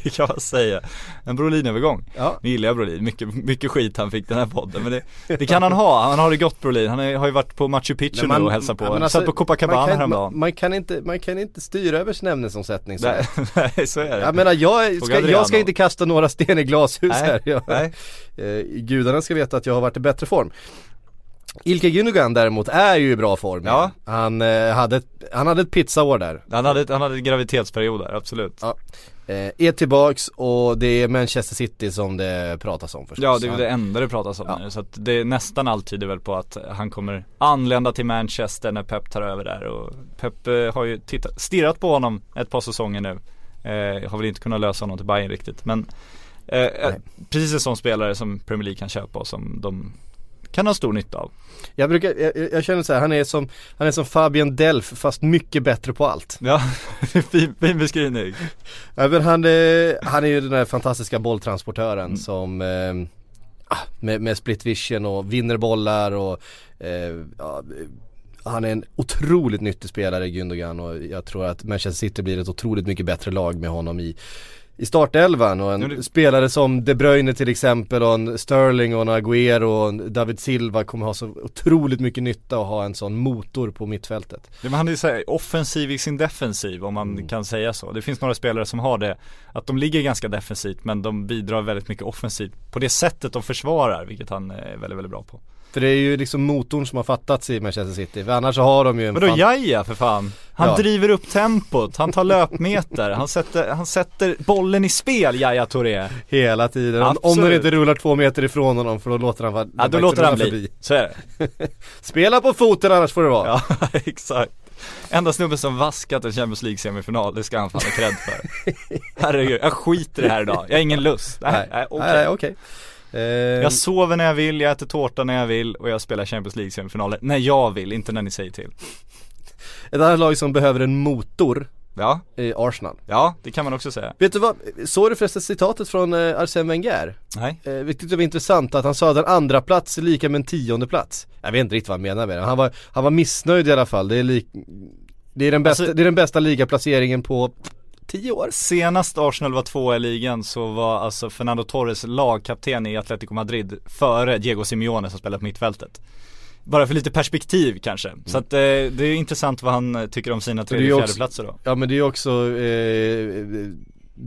det kan man säga. En Brolin-övergång. Ja. Nu gillar jag Brolin. Mycket, mycket skit han fick den här podden. Men det, det kan han ha. Han har det gott, Brolin. Han är, har ju varit på Machu Picchu man, nu och hälsat på. Ja, alltså, satt på Copacabana man kan, häromdagen. Man, man, kan inte, man kan inte styra över sin ämnesomsättning. Så. Nej, nej, så är det. Jag menar, jag ska, jag ska inte kasta några sten i glashus nej, här. Jag, nej. Eh, gudarna ska veta att jag har varit i bättre form. Ilkay Gündogan däremot är ju i bra form. Ja. Han, eh, hade, han hade ett pizzaår där. Han hade, han hade en graviditetsperiod där, absolut. Ja. Eh, är tillbaks och det är Manchester City som det pratas om förstås. Ja, det är det enda det pratas om ja. nu. Så att det är nästan alltid väl på att han kommer anlända till Manchester när Pep tar över där. Och Pep eh, har ju tittat, stirrat på honom ett par säsonger nu. Eh, har väl inte kunnat lösa honom till Bayern riktigt. Men eh, precis en sån spelare som Premier League kan köpa och som de kan ha stor nytta av. Jag, brukar, jag, jag känner så här, han är som, han är som Fabian Delph fast mycket bättre på allt. Ja, fin, fin beskrivning. Ja, men han, är, han är ju den där fantastiska bolltransportören mm. som eh, med, med split vision och vinner bollar och eh, ja, han är en otroligt nyttig spelare i Gündogan och jag tror att Manchester City blir ett otroligt mycket bättre lag med honom i i startelvan och en nu, det... spelare som De Bruyne till exempel och en Sterling och en Agüero och en David Silva kommer ha så otroligt mycket nytta att ha en sån motor på mittfältet. Men han är ju så här, offensiv i sin defensiv om man mm. kan säga så. Det finns några spelare som har det att de ligger ganska defensivt men de bidrar väldigt mycket offensivt på det sättet de försvarar, vilket han är väldigt, väldigt bra på. För det är ju liksom motorn som har fattats i Manchester City. För annars så har de ju en... Men då fan... Jaja för fan. Han ja. driver upp tempot. Han tar löpmeter. Han sätter, han sätter bollen i spel, Jaja Touré. Hela tiden. Om, om den inte rullar två meter ifrån honom för då låter han vara... Ja, då låter han bli. Förbi. Så är det. Spela på foten annars får det vara. Ja, exakt. Enda snubben som vaskat en Champions League semifinal, det ska han fan ha cred för. Herregud, jag skiter det här idag. Jag har ingen lust. Nej, okej. Okay. Nej, okay. Jag sover när jag vill, jag äter tårta när jag vill och jag spelar Champions League semifinaler när jag vill, inte när ni säger till. Ett annat lag som behöver en motor ja. är Arsenal. Ja, det kan man också säga. Vet du vad, såg du förresten citatet från Arsène Wenger? Nej. Eh, vilket var intressant att han sa att en andra plats är lika med en tionde plats. Jag vet inte riktigt vad han menar med det. Han var, han var missnöjd i alla fall. Det är, li- det är, den, bästa, alltså... det är den bästa ligaplaceringen på... tio år. Senast Arsenal var tvåa i ligan så var alltså Fernando Torres lagkapten i Atletico Madrid före Diego Simeone som spelar på mittfältet. Bara för lite perspektiv kanske. Mm. Så att, eh, det är intressant vad han tycker om sina tredje och fjärde platser då. Ja, men det är också eh,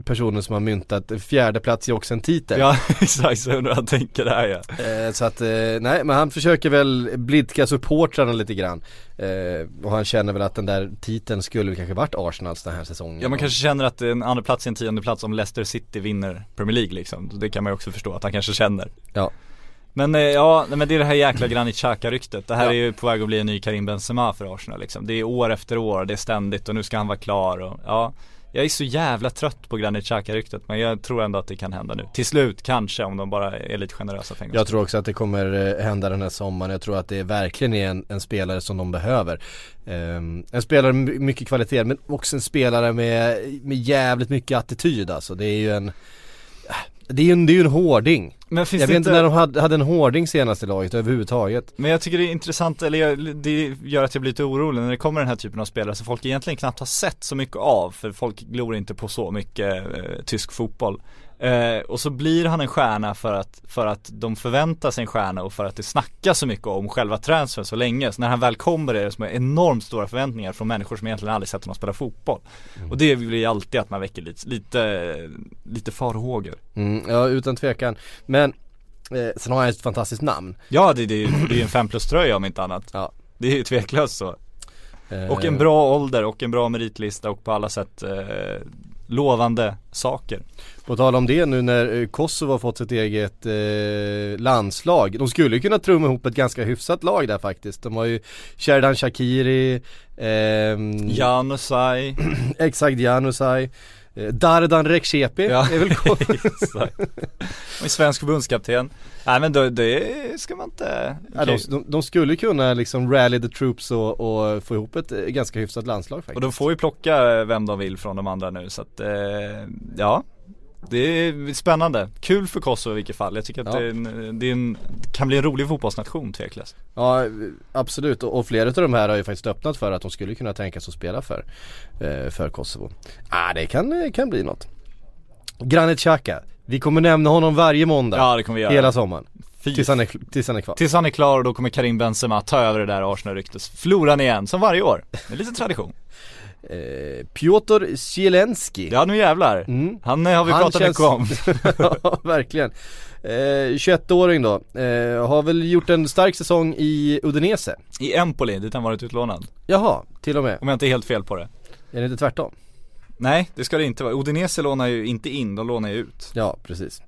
personen som har myntat fjärde plats är också en titel. Ja, exakt. Så undrar han tänker det här ja. Eh, så att, eh, nej, men han försöker väl blidka supportrarna lite grann. Eh, och han känner väl att den där titeln skulle kanske varit Arsenals den här säsongen. Ja, man kanske känner att en andra plats är en tionde plats om Leicester City vinner Premier League liksom. Det kan man ju också förstå att han kanske känner. Ja. Men eh, ja, men det är det här jäkla Granit Xhaka-ryktet. Det här ja. är ju på väg att bli en ny Karim Benzema för Arsenal liksom. Det är år efter år, det är ständigt och nu ska han vara klar och ja. Jag är så jävla trött på Granit Xhaka-ryktet, men jag tror ändå att det kan hända nu. Till slut kanske, om de bara är lite generösa fängelser. Jag tror också att det kommer hända den här sommaren. Jag tror att det är verkligen är en, en spelare som de behöver. Um, en spelare med mycket kvalitet, men också en spelare med, med jävligt mycket attityd. Alltså. Det är ju en... Det är ju en, det är ju en hårding. Men finns jag vet inte, inte när de hade, hade en hårding senast i laget överhuvudtaget. Men jag tycker det är intressant, eller jag, det gör att jag blir lite orolig när det kommer den här typen av spelare som folk egentligen knappt har sett så mycket av. För folk glor inte på så mycket eh, tysk fotboll. Eh, och så blir han en stjärna för att, för att de förväntar sig en stjärna och för att det snackas så mycket om själva transfern så länge. Så när han väl kommer är det som är enormt stora förväntningar från människor som egentligen aldrig sett honom spela fotboll. Mm. Och det blir alltid att man väcker lite, lite, lite farhågor. Mm, ja, utan tvekan. Men eh, sen har han ett fantastiskt namn. Ja, det, det, det är en fem plus tröja om inte annat. Ja. Det är ju tveklöst så. Eh. Och en bra ålder och en bra meritlista och på alla sätt... Eh, lovande saker. På tal om det nu när Kosovo har fått sitt eget eh, landslag. De skulle kunna trumma ihop ett ganska hyfsat lag där faktiskt. De har ju Sherdan Shaqiri, ehm Janusaj, exakt Janusaj, eh, Dardan Rekshepi ja, är väl exakt. Och svensk förbundskapten. Nej men då, det ska man inte. Okay. De, de skulle kunna liksom rally the troops och, och få ihop ett ganska hyfsat landslag faktiskt. Och de får ju plocka vem de vill från de andra nu så att eh, ja. Det är spännande. Kul för Kosovo i vilket fall. Jag tycker att ja. det, är en, det är en, kan bli en rolig fotbollsnation tveklöst. Ja, absolut. Och, och flera av de här har ju faktiskt öppnat för att de skulle kunna tänkas att spela för, eh, för Kosovo. Ah, det kan, kan bli något. Granit Xhaka. Vi kommer nämna honom varje måndag. Ja, det kommer vi göra. Hela sommaren. Tills han, är, tills han är kvar. Tills han är klar och då kommer Karim Benzema ta över det där Arsenal-ryktes. Floran igen, som varje år. Det är lite tradition. Eh, Piotr Zielinski. Ja, nu jävlar. Mm. Han har vi pratat känns... mycket om. Ja, verkligen. Eh, tjugoett-åring då. Eh, har väl gjort en stark säsong i Udinese. I Empoli, dit han varit utlånad. Jaha, till och med. Om jag inte är helt fel på det. Är det inte tvärtom? Nej, det ska det inte vara. Udinese lånar ju inte in, de lånar ju ut. Ja, precis.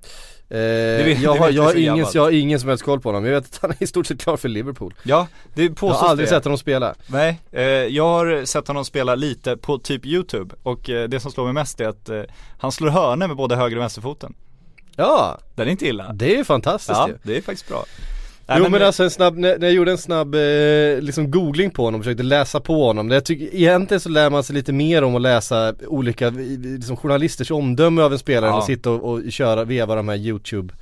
Eh, vet, jag, har, jag, har ingen, jag har ingen som helst koll på honom. Jag vet att han är i stort sett klar för Liverpool. Ja, det påstås. Jag har aldrig det. sett honom spela. Nej, eh, jag har sett honom spela lite på typ YouTube. Och eh, det som slår mig mest är att eh, han slår hörnor med både höger och vänsterfoten. Ja, den är inte illa. Det är fantastiskt. Ja, ju. Det är faktiskt bra. Nej, jo men, men det... alltså en snabb, när jag gjorde en snabb eh, liksom googling på honom och försökte läsa på honom. Jag tycker, egentligen så lär man sig lite mer om att läsa olika liksom, journalisters omdöme av en spelare ja. än att sitta och, och köra, veva de här YouTube.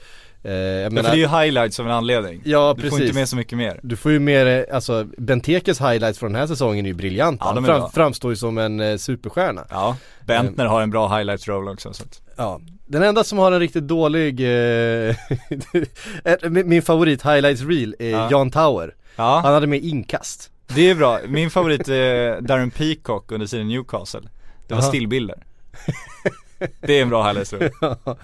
Eh, jag menar, det är ju highlights av en anledning. Ja, du precis. Får inte med så mycket mer. Du får ju mer, alltså Bentekes highlights från den här säsongen är ju briljanta. Ja, de är Fram, framstår ju som en eh, superstjärna. Ja, Bentner eh, har en bra highlights roll också. Så att... Ja. Den enda som har en riktigt dålig eh, min favorit highlights reel är ja. John Tower. Ja. Han hade med inkast. Det är bra. Min favorit är Darren Peacock under tiden Newcastle. Det var Aha. stillbilder. Det är en bra highlights reel. Ja.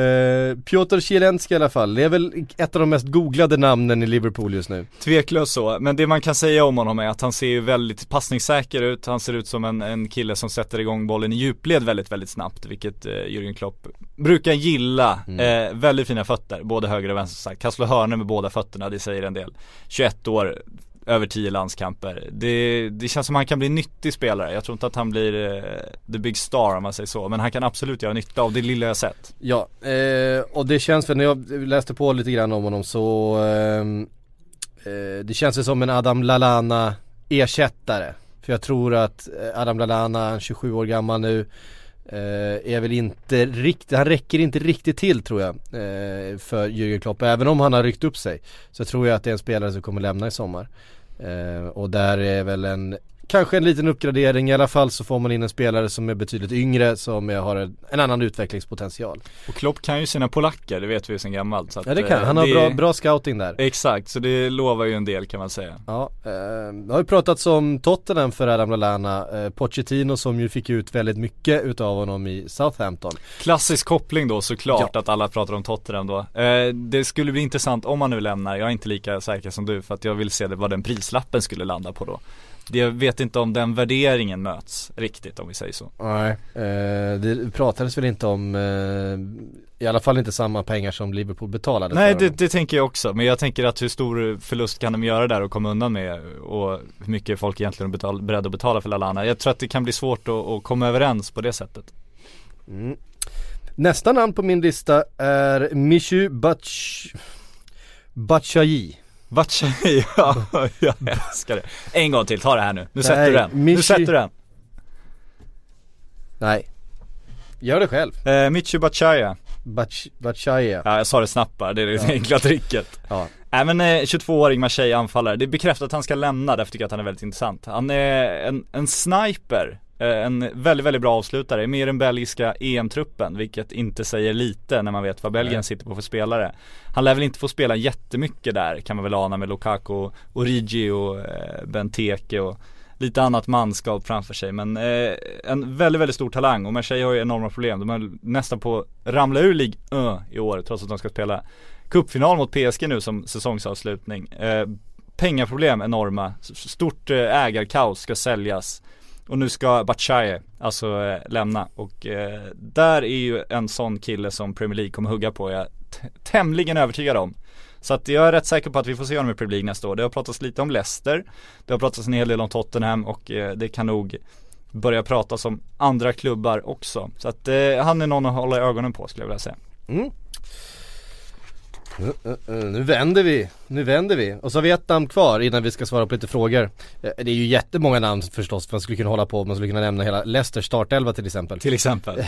Eh, Piotr Zielinski i alla fall. Det är väl ett av de mest googlade namnen i Liverpool just nu. Tveklöst så. Men det man kan säga om honom är att han ser väldigt passningssäker ut. Han ser ut som en, en kille som sätter igång bollen i djupled väldigt, väldigt snabbt. Vilket eh, Jürgen Klopp brukar gilla. mm. eh, Väldigt fina fötter, både höger och vänster. Kan slå hörnor med båda fötterna, det säger en del. tjugoett år, över tio landskamper. Det, det känns som han kan bli nyttig spelare. Jag tror inte att han blir eh, the big star om man säger så. Men han kan absolut göra nytta av det lilla jag sett. Ja, eh, och det känns för när jag läste på lite grann om honom så eh, eh, det känns som en Adam Lallana-ersättare. För jag tror att Adam Lallana, tjugosju år gammal nu, Eh, är väl inte riktigt, han räcker inte riktigt till tror jag eh, för Jürgen Klopp, även om han har ryckt upp sig, så tror jag att det är en spelare som kommer lämna i sommar eh, och där är väl en kanske en liten uppgradering i alla fall, så får man in en spelare som är betydligt yngre, som har en, en annan utvecklingspotential. Och Klopp kan ju sina polacker, det vet vi sen gammalt. Så att, ja, det kan. Han har det, bra, bra scouting där. Exakt, så det lovar ju en del kan man säga. Ja, eh, jag har ju pratat om Tottenham för Adam Lallana, eh, Pochettino som ju fick ut väldigt mycket utav honom i Southampton. Klassisk koppling då såklart, ja. Att alla pratar om Tottenham då. Eh, det skulle bli intressant om man nu lämnar. Jag är inte lika säker som du för att jag vill se det, vad den prislappen skulle landa på då. Jag vet inte om den värderingen möts riktigt om vi säger så. Nej, eh, det pratades väl inte om eh, i alla fall inte samma pengar som Liverpool betalade. Nej, det, det tänker jag också. Men jag tänker att hur stor förlust kan de göra där och komma undan med, och hur mycket folk egentligen är beredda att betala för Lallana. Jag tror att det kan bli svårt att, att komma överens på det sättet. Mm. Nästa namn på min lista är Michu Batch... Batshayi. Batshayi, ja, jag älskar det. En gång till, ta det här nu. Nu sätter du den. Michi... Nu sätter du den. Nej. Gör det själv. Eh, Michu Batshayi. Bach... Batshayi. Ja, jag sa det snabbt bara. Det är det ja. enkla tricket. Ja. Även eh, tjugotvå-åring Marseille anfallare. Det är bekräftat att han ska lämna. Därför tycker jag att han är väldigt intressant. Han är en, en sniper. En väldigt, väldigt bra avslutare. Mer än belgiska E M-truppen, vilket inte säger lite när man vet vad Belgien Nej. sitter på för spelare. Han lär väl inte få spela jättemycket där, kan man väl ana, med Lukaku, Origi och eh, Benteke och lite annat manskap framför sig. Men eh, en väldigt, väldigt stor talang. Och Marseille har ju enorma problem. De har nästan på ramla ur Ligue ett i år, trots att de ska spela cupfinal mot P S G nu som säsongsavslutning. eh, Pengaproblem enorma. Stort eh, ägarkaos, ska säljas. Och nu ska Batshayi alltså eh, lämna. Och eh, där är ju en sån kille som Premier League kommer hugga på. Jag är t- tämligen övertygad om. Så att jag är rätt säker på att vi får se honom i Premier League nästa år. Det har pratats lite om Leicester. Det har pratats en hel del om Tottenham. Och eh, det kan nog börja pratas om andra klubbar också. Så att eh, han är någon att hålla ögonen på, skulle jag vilja säga. Mm. Uh, uh, uh, nu vänder vi, nu vänder vi. Och så har vi ett namn kvar innan vi ska svara på lite frågor. Det är ju jättemånga namn förstås, för man skulle kunna hålla på, man skulle kunna nämna hela Leicester startelva till exempel. Till exempel.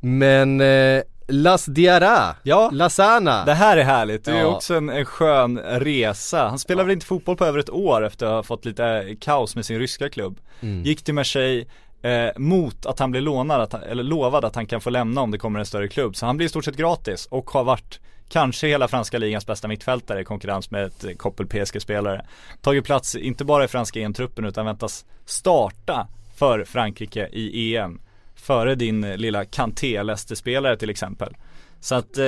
Men uh, Las Diarra, ja. Lasana. Det här är härligt, det är ja. också en, en skön resa. Han spelade ja. väl inte fotboll på över ett år efter att ha fått lite kaos med sin ryska klubb. Mm. Gick till Marseille. Eh, mot att han blir lånad att han, eller lovad att han kan få lämna om det kommer en större klubb. Så han blir i stort sett gratis och har varit kanske hela franska ligans bästa mittfältare i konkurrens med ett koppel P S G-spelare. Tagit plats inte bara i franska E M-truppen utan väntas starta för Frankrike i E M före din lilla Kanté-Leicester-spelare till exempel. Så att eh,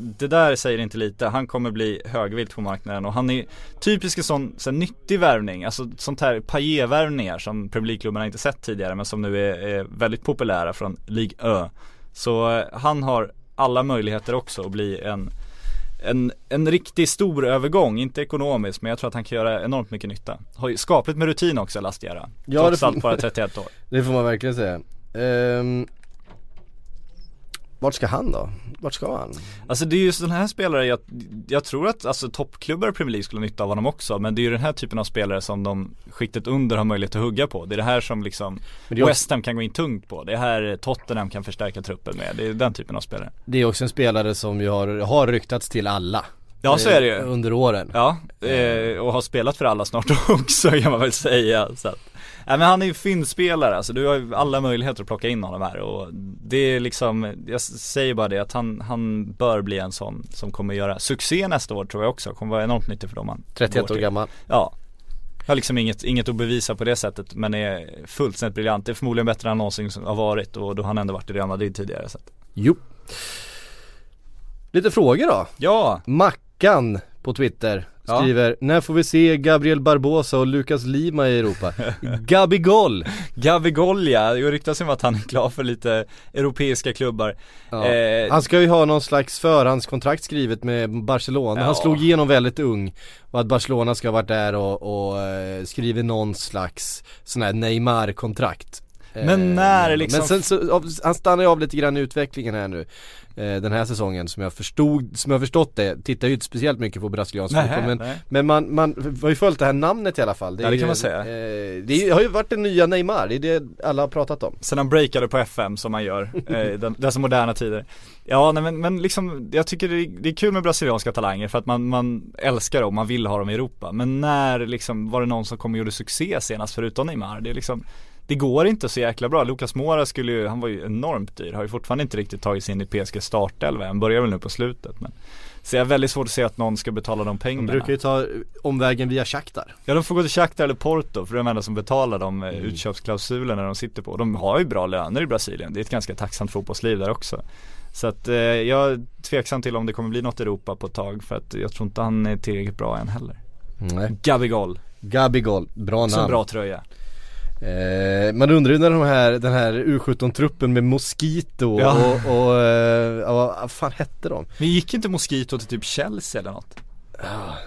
det där säger inte lite. Han kommer bli högvilt på marknaden och han är typisk en sån, sån nyttig värvning, alltså sånt här Payet-värvningar som Premier League-klubbarna inte sett tidigare men som nu är, är väldigt populära från Ligue Ö. Så eh, han har alla möjligheter också att bli en, en, en riktig stor övergång, inte ekonomiskt, men jag tror att han kan göra enormt mycket nytta. Har ju skapligt med rutin också, Lastiera, ja, trots allt bara trettioett år. Det får man verkligen säga. Um... Vart ska han då? Vart ska han? Alltså det är ju sådana här spelare, jag, jag tror att alltså, toppklubbar i Premier League skulle ha nytta av honom också, men det är ju den här typen av spelare som de skiktet under har möjlighet att hugga på. Det är det här som liksom också... West Ham kan gå in tungt på. Det är här Tottenham kan förstärka truppen med. Det är den typen av spelare. Det är också en spelare som ju har, har ryktats till alla. Ja, så är det ju. Under åren. Ja, och har spelat för alla snart också kan man väl säga. Så att, nej, men han är ju fyndspelare, alltså du har ju alla möjligheter att plocka in honom här och det är liksom, jag säger bara det att han, han bör bli en sån som kommer göra succé nästa år tror jag också, kommer vara enormt nyttig för dem han trettioett år gammal. Ja. Har liksom inget, inget att bevisa på det sättet, men är fullständigt briljant. Det är förmodligen bättre än någonsin som har varit och då har han ändå varit i Real Madrid tidigare så att. Jo. Lite frågor då. Ja. Mackan på Twitter skriver, ja. När får vi se Gabriel Barbosa och Lucas Lima i Europa? Gabigol! Gabigol, ja. Jag ryktas om att han är klar för lite europeiska klubbar. Ja. Eh, han ska ju ha någon slags förhandskontrakt skrivet med Barcelona. Ja. Han slog igenom väldigt ung. Och att Barcelona ska ha varit där och, och eh, skrivit någon slags sån här Neymar-kontrakt. Men när liksom... Men sen så, han stannar av lite grann i utvecklingen här nu. Den här säsongen som jag förstod, som jag förstått det, tittar ju inte speciellt mycket på brasiliansk fotboll, men, men man, man har ju följt det här namnet i alla fall. Det, ja, det kan ju, man säga. Eh, det har ju varit den nya Neymar, det är det alla har pratat om. Sen han breakade på F M som man gör i eh, dessa moderna tider. Ja, nej, men, men liksom, jag tycker det är, det är kul med brasilianska talanger för att man, man älskar dem, man vill ha dem i Europa. Men när liksom, var det någon som kom och gjorde succé senast förutom Neymar? Det är liksom... Det går inte så jäkla bra. Lucas Moura skulle ju, han var ju enormt dyr. Har ju fortfarande inte riktigt tagit sig in i P S G startelva. Han börjar väl nu på slutet. Men så jag är väldigt svårt att se att någon ska betala de pengarna. De brukar ju ta omvägen via Shakhtar. Ja, de får gå till Shakhtar eller Porto. För det är de enda som betalar de mm. utköpsklausulerna de sitter på. De har ju bra löner i Brasilien. Det är ett ganska tacksamt fotbollsliv där också. Så att, eh, jag är tveksam till om det kommer bli något i Europa på ett tag. För att jag tror inte han är tillräckligt bra än heller. Mm. Gabigol. Gabigol, bra namn. Så bra tröja. Eh, man undrar ju när de här, den här U sjutton-truppen med Mosquito ja. och, och, och, och vad fan hette de? Men gick inte Mosquito till typ Chelsea eller något? Ah,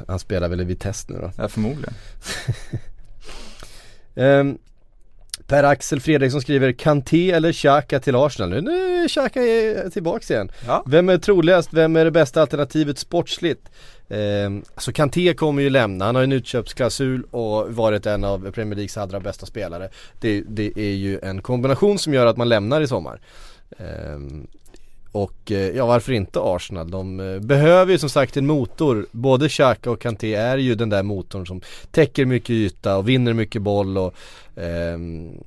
han spelar väl i Vitesse nu då? Ja, förmodligen. eh, Per Axel Fredriksson skriver Kanté eller Xhaka till Arsenal. Nu är Xhaka tillbaka igen. Ja. Vem är troligast? Vem är det bästa alternativet sportsligt? Um, så Kanté kommer ju lämna. Han har en utköpsklausul och varit en av Premier Leagues allra bästa spelare. Det, det är ju en kombination som gör att man lämnar i sommar. Um, och ja, varför inte Arsenal? De uh, behöver ju som sagt en motor. Både Xhaka och Kanté är ju den där motorn som täcker mycket yta och vinner mycket boll och um,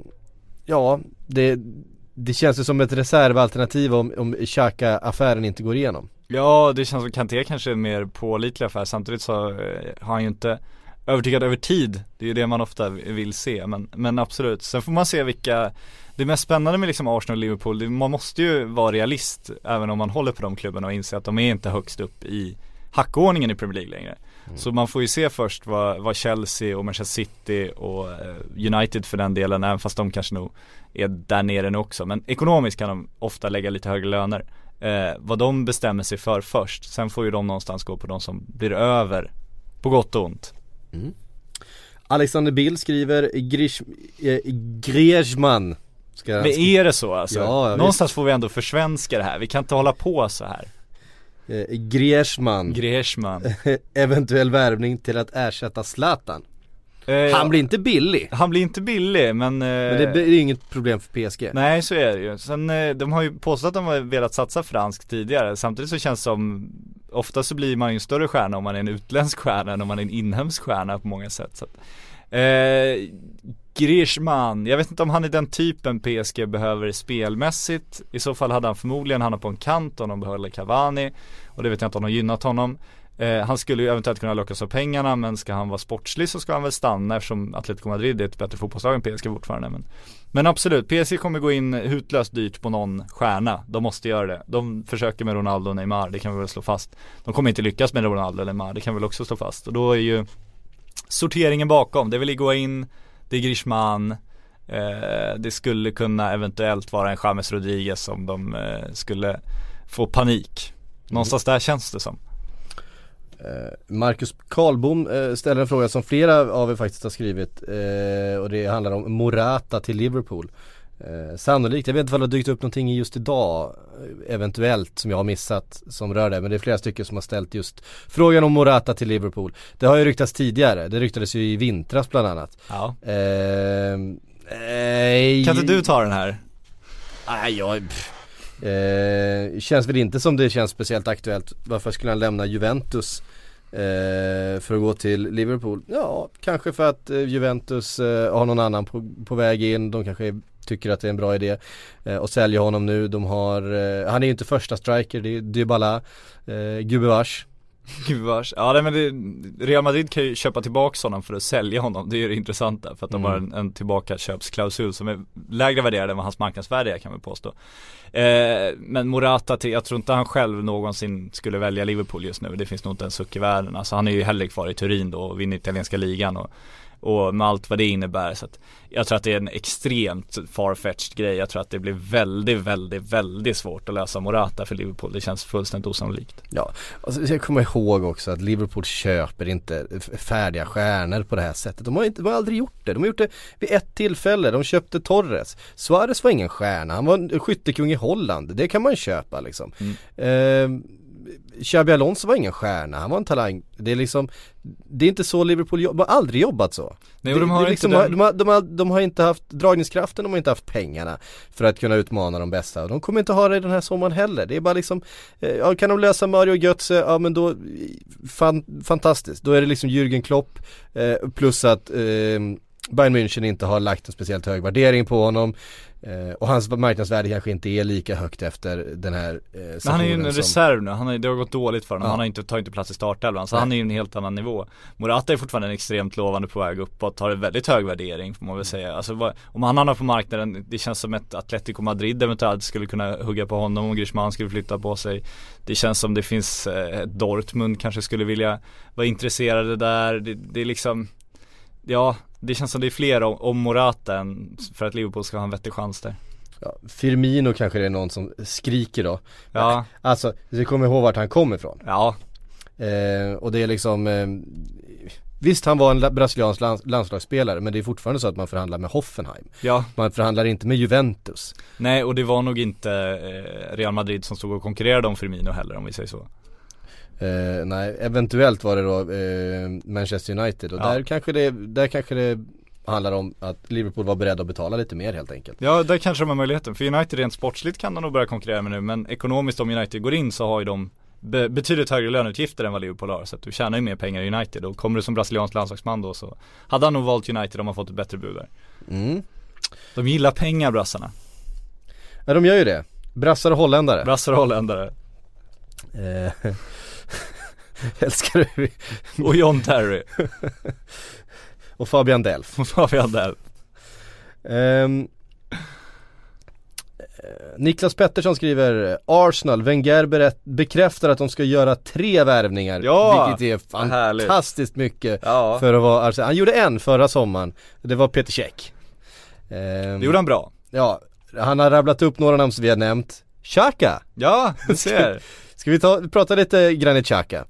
ja, det, det känns ju som ett reservalternativ om, om Xhaka-affären inte går igenom. Ja, det känns som Kanté kanske är mer pålitlig affär. Samtidigt så har han ju inte övertygat över tid. Det är ju det man ofta vill se. Men, men absolut. Sen får man se vilka... Det mest spännande med liksom Arsenal och Liverpool, det, man måste ju vara realist även om man håller på de klubbarna och inser att de är inte högst upp i hackordningen i Premier League längre. Mm. Så man får ju se först vad, vad Chelsea och Manchester City och United för den delen, även fast de kanske nog är där nere nu också. Men ekonomiskt kan de ofta lägga lite högre löner. Eh, vad de bestämmer sig för först. Sen får ju de någonstans gå på de som blir över, på gott och ont. Mm. Alexander Bill skriver Grish, eh, Griezmann ska men är det så alltså? Ja, någonstans visst. Får vi ändå försvenska det här. Vi kan inte hålla på så här. eh, Griezmann, Griezmann. Eventuell värvning till att ersätta Zlatan. Han blir inte billig. Han blir inte billig, men... Men det är inget problem för P S G. Nej, så är det ju. Sen, de har ju påstått att de har velat satsa franskt tidigare. Samtidigt så känns det som... Ofta så blir man ju en större stjärna om man är en utländsk stjärna än om man är en inhemsk stjärna på många sätt. Så att, eh, Griezmann. Jag vet inte om han är den typen P S G behöver spelmässigt. I så fall hade han förmodligen hamnat på en kant om de behöver Cavani. Och det vet jag inte om de gynnat honom. Eh, han skulle ju eventuellt kunna lockas av pengarna, men ska han vara sportslig så ska han väl stanna, eftersom Atletico Madrid är ett bättre fotbollslag än P S G fortfarande. Men, men absolut, P S G kommer gå in hutlöst dyrt på någon stjärna. De måste göra det. De försöker med Ronaldo och Neymar, det kan vi väl slå fast. De kommer inte lyckas med Ronaldo eller Neymar, det kan vi väl också slå fast. Och då är ju sorteringen bakom. Det vill gå in, det är Griezmann. Eh, det skulle kunna eventuellt vara en James Rodriguez om de eh, skulle få panik. Någonstans där känns det som. Marcus Karlbom ställer en fråga som flera av er faktiskt har skrivit, och det handlar om Morata till Liverpool. Sannolikt, jag vet inte om det har dykt upp någonting just idag eventuellt som jag har missat som rör det, men det är flera stycken som har ställt just frågan om Morata till Liverpool. Det har ju ryktats tidigare, det ryktades ju i vintras bland annat. Ja. ehm, eh, Kan inte du ta den här? Nej, jag... Eh, känns väl inte som det känns speciellt aktuellt. Varför skulle han lämna Juventus eh, för att gå till Liverpool? Ja, kanske för att eh, Juventus eh, har någon annan på, på väg in. De kanske är, tycker att det är en bra idé eh, och sälja honom nu. De har, eh, han är ju inte första striker, det är Dybala, eh, Gubevars. Gubevars. Ja, nej, men det, Real Madrid kan ju köpa tillbaka honom för att sälja honom. Det är ju det intressanta, för att de mm. har en, en tillbakaköpsklausul som är lägre värderad än vad hans marknadsvärde är, kan vi påstå. Eh, men Morata, till, jag tror inte han själv någonsin skulle välja Liverpool just nu. Det finns nog inte en suck i världen. Alltså, han är ju hellre kvar i Turin då och vinner italienska ligan och, och med allt vad det innebär. Så att jag tror att det är en extremt farfetched grej. Jag tror att det blir väldigt, väldigt, väldigt svårt att lösa Morata för Liverpool. Det känns fullständigt osannolikt. Ja, alltså, jag kommer ihåg också att Liverpool köper inte färdiga stjärnor på det här sättet. De har, inte, de har aldrig gjort det. De har gjort det vid ett tillfälle. De köpte Torres. Suarez var ingen stjärna. Han var en skyttekung i Holland. Det kan man köpa liksom. Mm. Ehm, Xabi Alonso var ingen stjärna. Han var en talang. Det är liksom... Det är inte så Liverpool jobbar, de har aldrig jobbat så. Nej, de, har det, liksom, inte den... de, har, de, har, de har inte haft dragningskraften, de har inte haft pengarna för att kunna utmana de bästa. De kommer inte ha det den här sommaren heller. Det är bara liksom, ja, kan de lösa Mario Götze, ja men då fan, fantastiskt. Då är det liksom Jürgen Klopp eh, plus att eh, Bayern München inte har lagt en speciellt hög värdering på honom. Eh, och hans marknadsvärde kanske inte är lika högt efter den här eh, men han är ju en som... reserv nu, han är, det har gått dåligt för honom, ja. Han har inte, tar inte plats i startelvan. Så nej. Han är ju en helt annan nivå. Morata är fortfarande en extremt lovande på väg uppåt, har en väldigt hög värdering får man väl säga. Alltså, vad, om han hamnar på marknaden, det känns som ett Atletico Madrid eventuellt skulle kunna hugga på honom om Griezmann skulle flytta på sig. Det känns som det finns eh, Dortmund kanske skulle vilja vara intresserade där. Det, det är liksom, ja, det känns som det är fler om, om Morata än för att Liverpool ska ha en vettig chans där. Ja, Firmino kanske det är någon som skriker då. Ja. Alltså, vi kommer ihåg vart han kom ifrån. Ja. Eh, och det är liksom... Eh, visst, han var en brasiliansk lands- landslagsspelare, men det är fortfarande så att man förhandlar med Hoffenheim. Ja. Man förhandlar inte med Juventus. Nej, och det var nog inte eh, Real Madrid som stod och konkurrerade om Firmino heller, om vi säger så. Uh, nej, eventuellt var det då uh, Manchester United, och ja. där, kanske det, där kanske det handlar om att Liverpool var beredd att betala lite mer helt enkelt. Ja, där kanske de har möjligheten, för United rent sportsligt kan de nog börja konkurrera med nu, men ekonomiskt om United går in så har ju de be- betydligt högre löneutgifter än vad Liverpool har, så att du tjänar ju mer pengar i United, och kommer du som brasiliansk landslagsman då så hade han nog valt United om han fått ett bättre bud där. Mm. De gillar pengar, brassarna. Ja, de gör ju det. Brassar och holländare. Brassar och holländare. Eh... Älskar du. Och John Terry. Och Fabian Delph. Och Fabian Delph. Um, Niklas Pettersson skriver: Arsenal, Wenger berät- bekräftar att de ska göra tre värvningar. Ja, vilket är fantastiskt härligt. Mycket ja. För att vara Arsenal. Han gjorde en förra sommaren. Det var Peter Cech. Um, Det gjorde han bra. Ja, han har rabblat upp några namn som vi har nämnt. Xhaka. Ja, du ser. Ska vi ta, prata lite Granit Xhaka?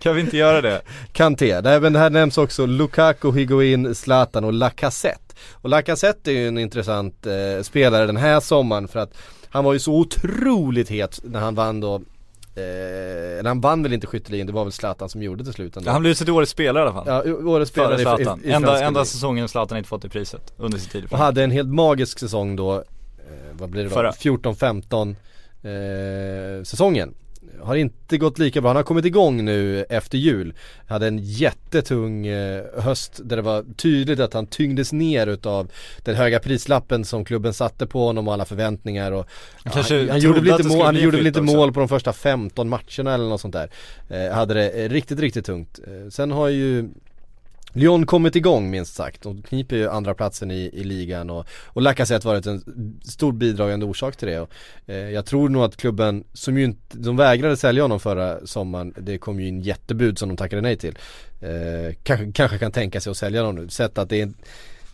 Kan vi inte göra det? Kanté. Nej, men här nämns också Lukaku, Higuain, Zlatan och Lacazette. Och Lacazette är ju en intressant eh, spelare den här sommaren, för att han var ju så otroligt het när han vann då. Eh, han vann väl inte skytteligan, det var väl Zlatan som gjorde till slut ändå. Han blev ju årets spelare i alla fall. Ja, årets spelare i, i, i enda, enda säsongen Zlatan inte fått det priset under sin tid. Och hade en helt magisk säsong då. Eh, vad blir det då? fjorton femton eh, säsongen har inte gått lika bra. Han har kommit igång nu efter jul. Han hade en jättetung höst där det var tydligt att han tyngdes ner utav den höga prislappen som klubben satte på honom och alla förväntningar. Och, ja, han, han gjorde väl lite mål, han gjorde lite mål på de första femton matcherna eller något sånt där. Eh, hade det riktigt, riktigt tungt. Eh, sen har ju Lyon kommit igång minst sagt. De kniper ju andra platsen i, i ligan och, och Lacazette varit en stor bidragande orsak till det. Och, eh, jag tror nog att klubben, som ju inte, de vägrade sälja honom förra sommaren, det kom ju en jättebud som de tackade nej till. Eh, kanske, kanske kan tänka sig att sälja honom nu. Sett att det är...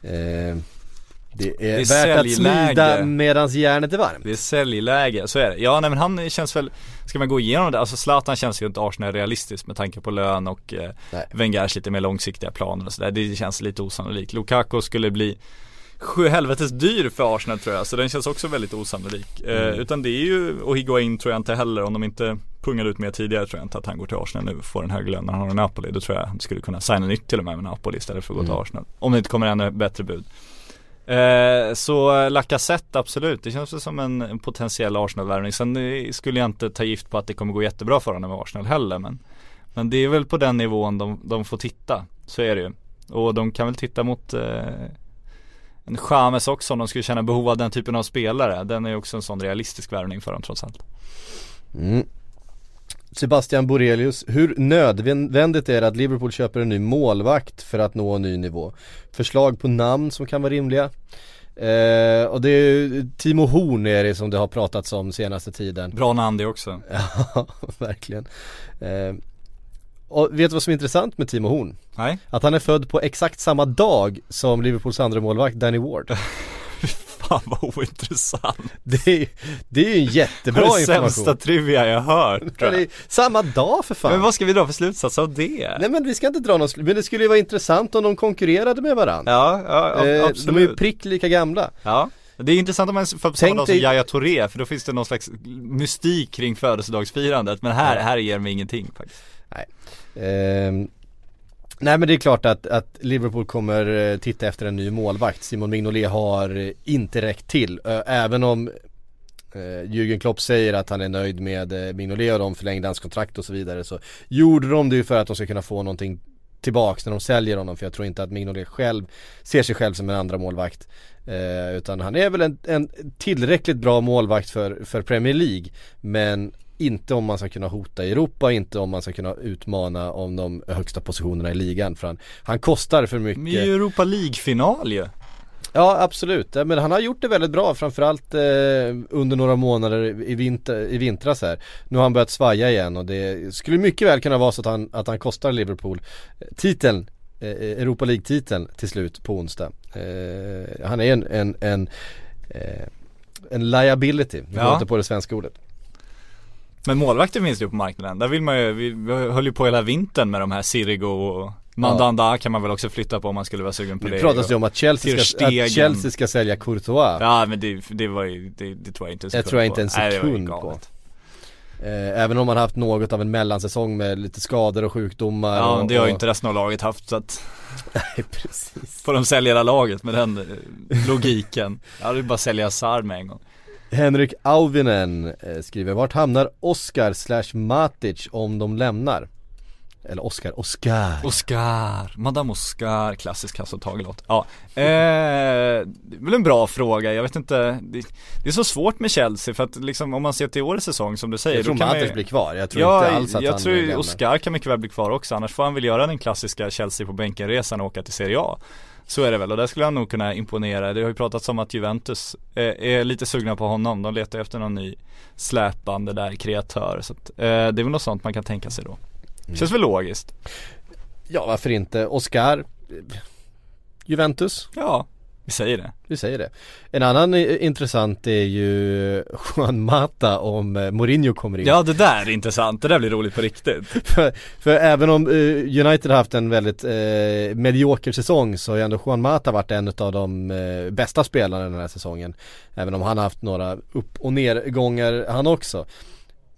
Eh, Det är, det är värt att smida medan järnet är varmt. Det är säljläge, så är det. Ja, nej, men han känns väl, ska man gå igenom det? Alltså Zlatan känns ju inte Arsenal realistiskt med tanke på lön och eh, Wengers lite mer långsiktiga planer och så där. Det känns lite osannolikt. Lukaku skulle bli sjuhelvetes dyr för Arsenal tror jag, så den känns också väldigt osannolik. Mm. Eh, utan det är ju, och Higuain tror jag inte heller, om de inte pungar ut mer tidigare tror jag inte att han går till Arsenal nu och får en hög lön när han har Napoli. Då tror jag han skulle kunna signa nytt till och med med Napoli istället för att gå till mm. Arsenal. Om det inte kommer ännu bättre bud. Eh, så Lacazette, absolut. Det känns som en potentiell Arsenal-värvning. Sen skulle jag inte ta gift på att det kommer gå jättebra för honom med Arsenal heller, men, men det är väl på den nivån de, de får titta. Så är det ju. Och de kan väl titta mot eh, en James också om de skulle känna behov av den typen av spelare. Den är ju också en sån realistisk värvning för dem trots allt. Mm. Sebastian Borelius, hur nödvändigt är det att Liverpool köper en ny målvakt för att nå en ny nivå? Förslag på namn som kan vara rimliga. Eh, och det är Timo Horn är det som det har pratats om senaste tiden. Bra namn det också. Ja, verkligen. Eh, och vet du vad som är intressant med Timo Horn? Nej. Att han är född på exakt samma dag som Liverpools andra målvakt Danny Ward. Fan vad ointressant. Det är, det är ju en jättebra information. Det är det sämsta trivia jag hört. Jag. Samma dag för fan. Men vad ska vi dra för slutsats av det? Nej, men vi ska inte dra någon sl- Men det skulle ju vara intressant om de konkurrerade med varandra. Ja, ja eh, absolut. De är ju prick lika gamla. Ja. Det är intressant om man får samma dag som dig... Yaya Touré. För då finns det någon slags mystik kring födelsedagsfirandet. Men här, här ger mig ingenting faktiskt. Nej. Ehm Nej, men det är klart att, att Liverpool kommer titta efter en ny målvakt. Simon Mignolet har inte räckt till. Även om eh, Jürgen Klopp säger att han är nöjd med Mignolet och de förlängde hans kontrakt och så vidare, så gjorde de det för att de ska kunna få någonting tillbaks när de säljer honom. För jag tror inte att Mignolet själv ser sig själv som en andra målvakt. Eh, utan han är väl en, en tillräckligt bra målvakt för, för Premier League. Men... inte om man ska kunna hota i Europa, inte om man ska kunna utmana om de högsta positionerna i ligan. För han, han kostar för mycket. Men Europa League-final ju. Ja, absolut. Men han har gjort det väldigt bra, framförallt eh, under några månader i, vinter, i vintras här. Nu har han börjat svaja igen och det skulle mycket väl kunna vara så att han, att han kostar Liverpool titeln, eh, Europa League-titeln till slut på onsdag. Eh, han är en, en, en, eh, en liability, vi låter på det svenska ordet. Men målvakter finns ju på marknaden. Där vill man ju, vi, vi höll ju på hela vintern med de här Sirigo och Mandanda, ja. Kan man väl också flytta på om man skulle vara sugen på nu det. Nu pratas det om att Chelsea, ska, att Chelsea ska sälja Courtois. Ja, men det, det, var ju, det, det tror jag inte en sekund på. Jag tror jag inte en sekund Nej, på. Även om man har haft något av en mellansäsong med lite skador och sjukdomar. Ja, och, det har ju inte resten av laget haft. Så att nej, precis. Får de sälja laget med den logiken. Ja, det är bara att sälja Sarr med en gång. Henrik Auvinen skriver: vart hamnar Oscar slash Matic om de lämnar? Eller Oscar, Oscar Oscar, Madame Oscar, klassisk kassotagelåt. Ja, eh, det är väl en bra fråga. Jag vet inte, det, det är så svårt med Chelsea. För att liksom, om man ser till årets säsong som du säger, jag tror då kan Matic man, blir kvar. Jag tror ja, inte alls att jag han tror Oscar kan mycket väl bli kvar också. Annars får han väl göra den klassiska Chelsea på bänkenresan och åka till Serie A. Så är det väl, och där skulle han nog kunna imponera. Det har ju pratats om att Juventus är, är lite sugna på honom. De letar efter någon ny släpande där kreatör. Så att, eh, det är väl något sånt man kan tänka sig då. Mm. Känns väl logiskt. Ja, varför inte? Oscar, Juventus. Ja, vi säger det. Vi säger det. En annan intressant är ju Juan Mata om Mourinho kommer in. Ja, det där är intressant. Det där blir roligt på riktigt. för, för även om uh, United har haft en väldigt uh, medioker säsong, så har ju ändå Juan Mata varit en av de uh, bästa spelarna den här säsongen. Även om han har haft några upp- och nedgångar han också.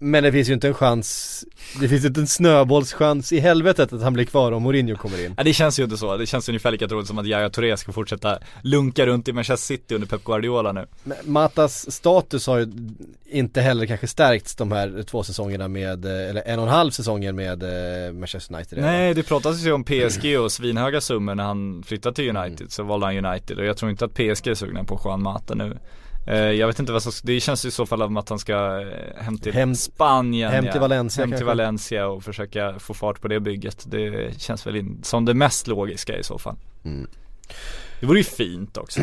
Men det finns ju inte en chans, det finns inte en snöbollschans i helvetet att han blir kvar om Mourinho kommer in. Ja, det känns ju inte så. Det känns ungefär lika troligt som att Yaya Touré ska fortsätta lunka runt i Manchester City under Pep Guardiola nu. Men Matas status har ju inte heller kanske stärkts de här två säsongerna med, eller en och en halv säsongen med Manchester United. Nej, det pratas ju om P S G och svinhöga summor när han flyttade till United. Mm. Så valde han United och jag tror inte att P S G är sugna på Juan Mata nu. Jag vet inte vad som, det känns ju i så fall av att han ska hem till hem, Spanien, hem till, ja. Valencia, hem till Valencia och försöka få fart på det bygget. Det känns väl in, som det mest logiska i så fall. Mm. Det vore ju fint också.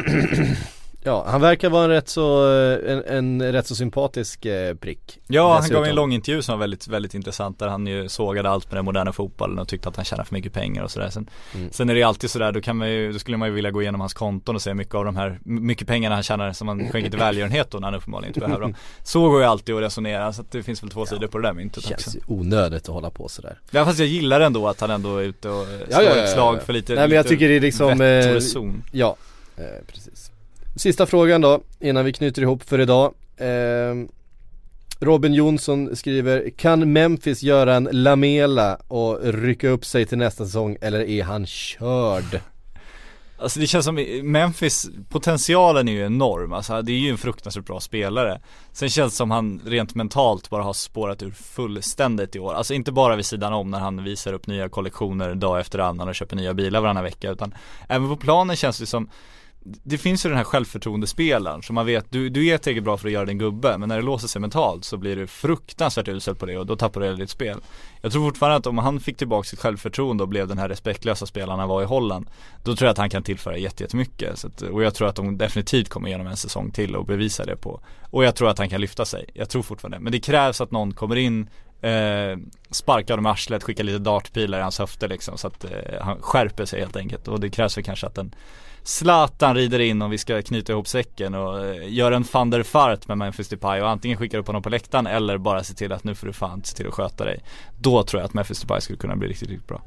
Ja, han verkar vara en rätt så en, en rätt så sympatisk eh, prick. Ja, han gav en lång intervju som var väldigt väldigt intressant där han ju sågade allt med den moderna fotbollen och tyckte att han tjänar för mycket pengar och så där. Sen, mm. sen är det ju alltid så där, då kan man ju, då skulle man ju vilja gå igenom hans konton och se mycket av de här mycket pengarna han tjänar som han skänker till välgörenhet och när han uppenbarligen inte behöver dem. Så går ju alltid att resonera, så att det finns väl två ja, sidor på det där myntet. Det känns ju onödigt att hålla på så där. Ja, fast jag gillar ändå att han ändå är ute och slår ja, ja, ja, ja. ett slag för lite. Nej, men jag tycker det är liksom eh, ja, eh, precis. Sista frågan då, innan vi knyter ihop för idag. eh, Robin Jonsson skriver: kan Memphis göra en Lamela och rycka upp sig till nästa säsong, eller är han körd? Alltså det känns som Memphis, potentialen är ju enorm, alltså det är ju en fruktansvärt bra spelare. Sen känns det som han rent mentalt bara har spårat ur fullständigt i år. Alltså inte bara vid sidan om när han visar upp nya kollektioner dag efter annan och köper nya bilar varannan vecka, utan även på planen känns det som, det finns ju den här självförtroendespelaren som man vet, du, du är tillräckligt bra för att göra din gubbe, men när det låser sig mentalt så blir du fruktansvärt usel på det och då tappar du ditt spel. Jag tror fortfarande att om han fick tillbaka sitt självförtroende och blev den här respektlösa spelaren han var i Holland, då tror jag att han kan tillföra jättemycket. Så att, och jag tror att de definitivt kommer igenom en säsong till och bevisa det på. Och jag tror att han kan lyfta sig, jag tror fortfarande. Men det krävs att någon kommer in, Eh, sparkar dem i arslet, skickar lite dartpilar i hans höfter liksom, så att eh, han skärper sig helt enkelt. Och det krävs väl kanske att en Zlatan rider in, om vi ska knyta ihop säcken, och eh, gör en van der Fart med Memphis Depay och antingen skickar upp honom på läktaren eller bara se till att nu får du fan se till att sköta dig. Då tror jag att Memphis Depay skulle kunna bli riktigt, riktigt bra.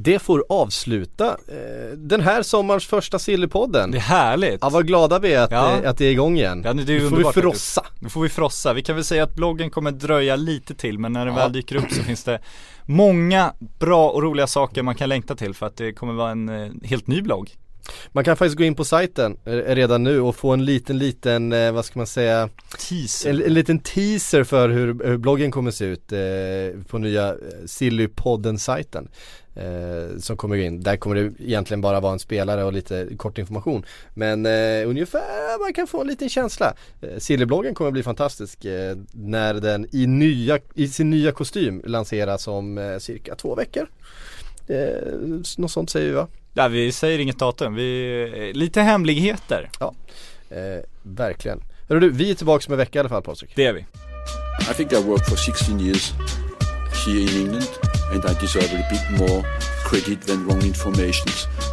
Det får avsluta eh, den här sommars första Sillypodden. Det är härligt. Ja, vad glada vi är att, ja. eh, att det är igång igen. Ja, nu, det är nu, får vi frossa. nu får vi frossa. Vi kan väl säga att bloggen kommer dröja lite till, men när den ja. väl dyker upp så finns det många bra och roliga saker man kan längta till, för att det kommer vara en eh, helt ny blogg. Man kan faktiskt gå in på sajten redan nu och få en liten, liten, vad ska man säga, teaser. En, en liten teaser för hur, hur bloggen kommer se ut eh, på nya Sillypodden-sajten eh, som kommer in. Där kommer det egentligen bara vara en spelare och lite kort information. Men eh, ungefär man kan få en liten känsla. Eh, Sillybloggen kommer att bli fantastisk eh, när den i, nya, i sin nya kostym lanseras om eh, cirka två veckor. Eh, något sånt säger vi, va? Ja, vi säger inget datum. Vi, lite hemligheter. Ja, eh, verkligen. Hör du, vi är tillbaka med vecka i alla fall, Patrik. Det är vi. I think I worked for sixteen years here in England and I deserve a bit more credit than wrong informations.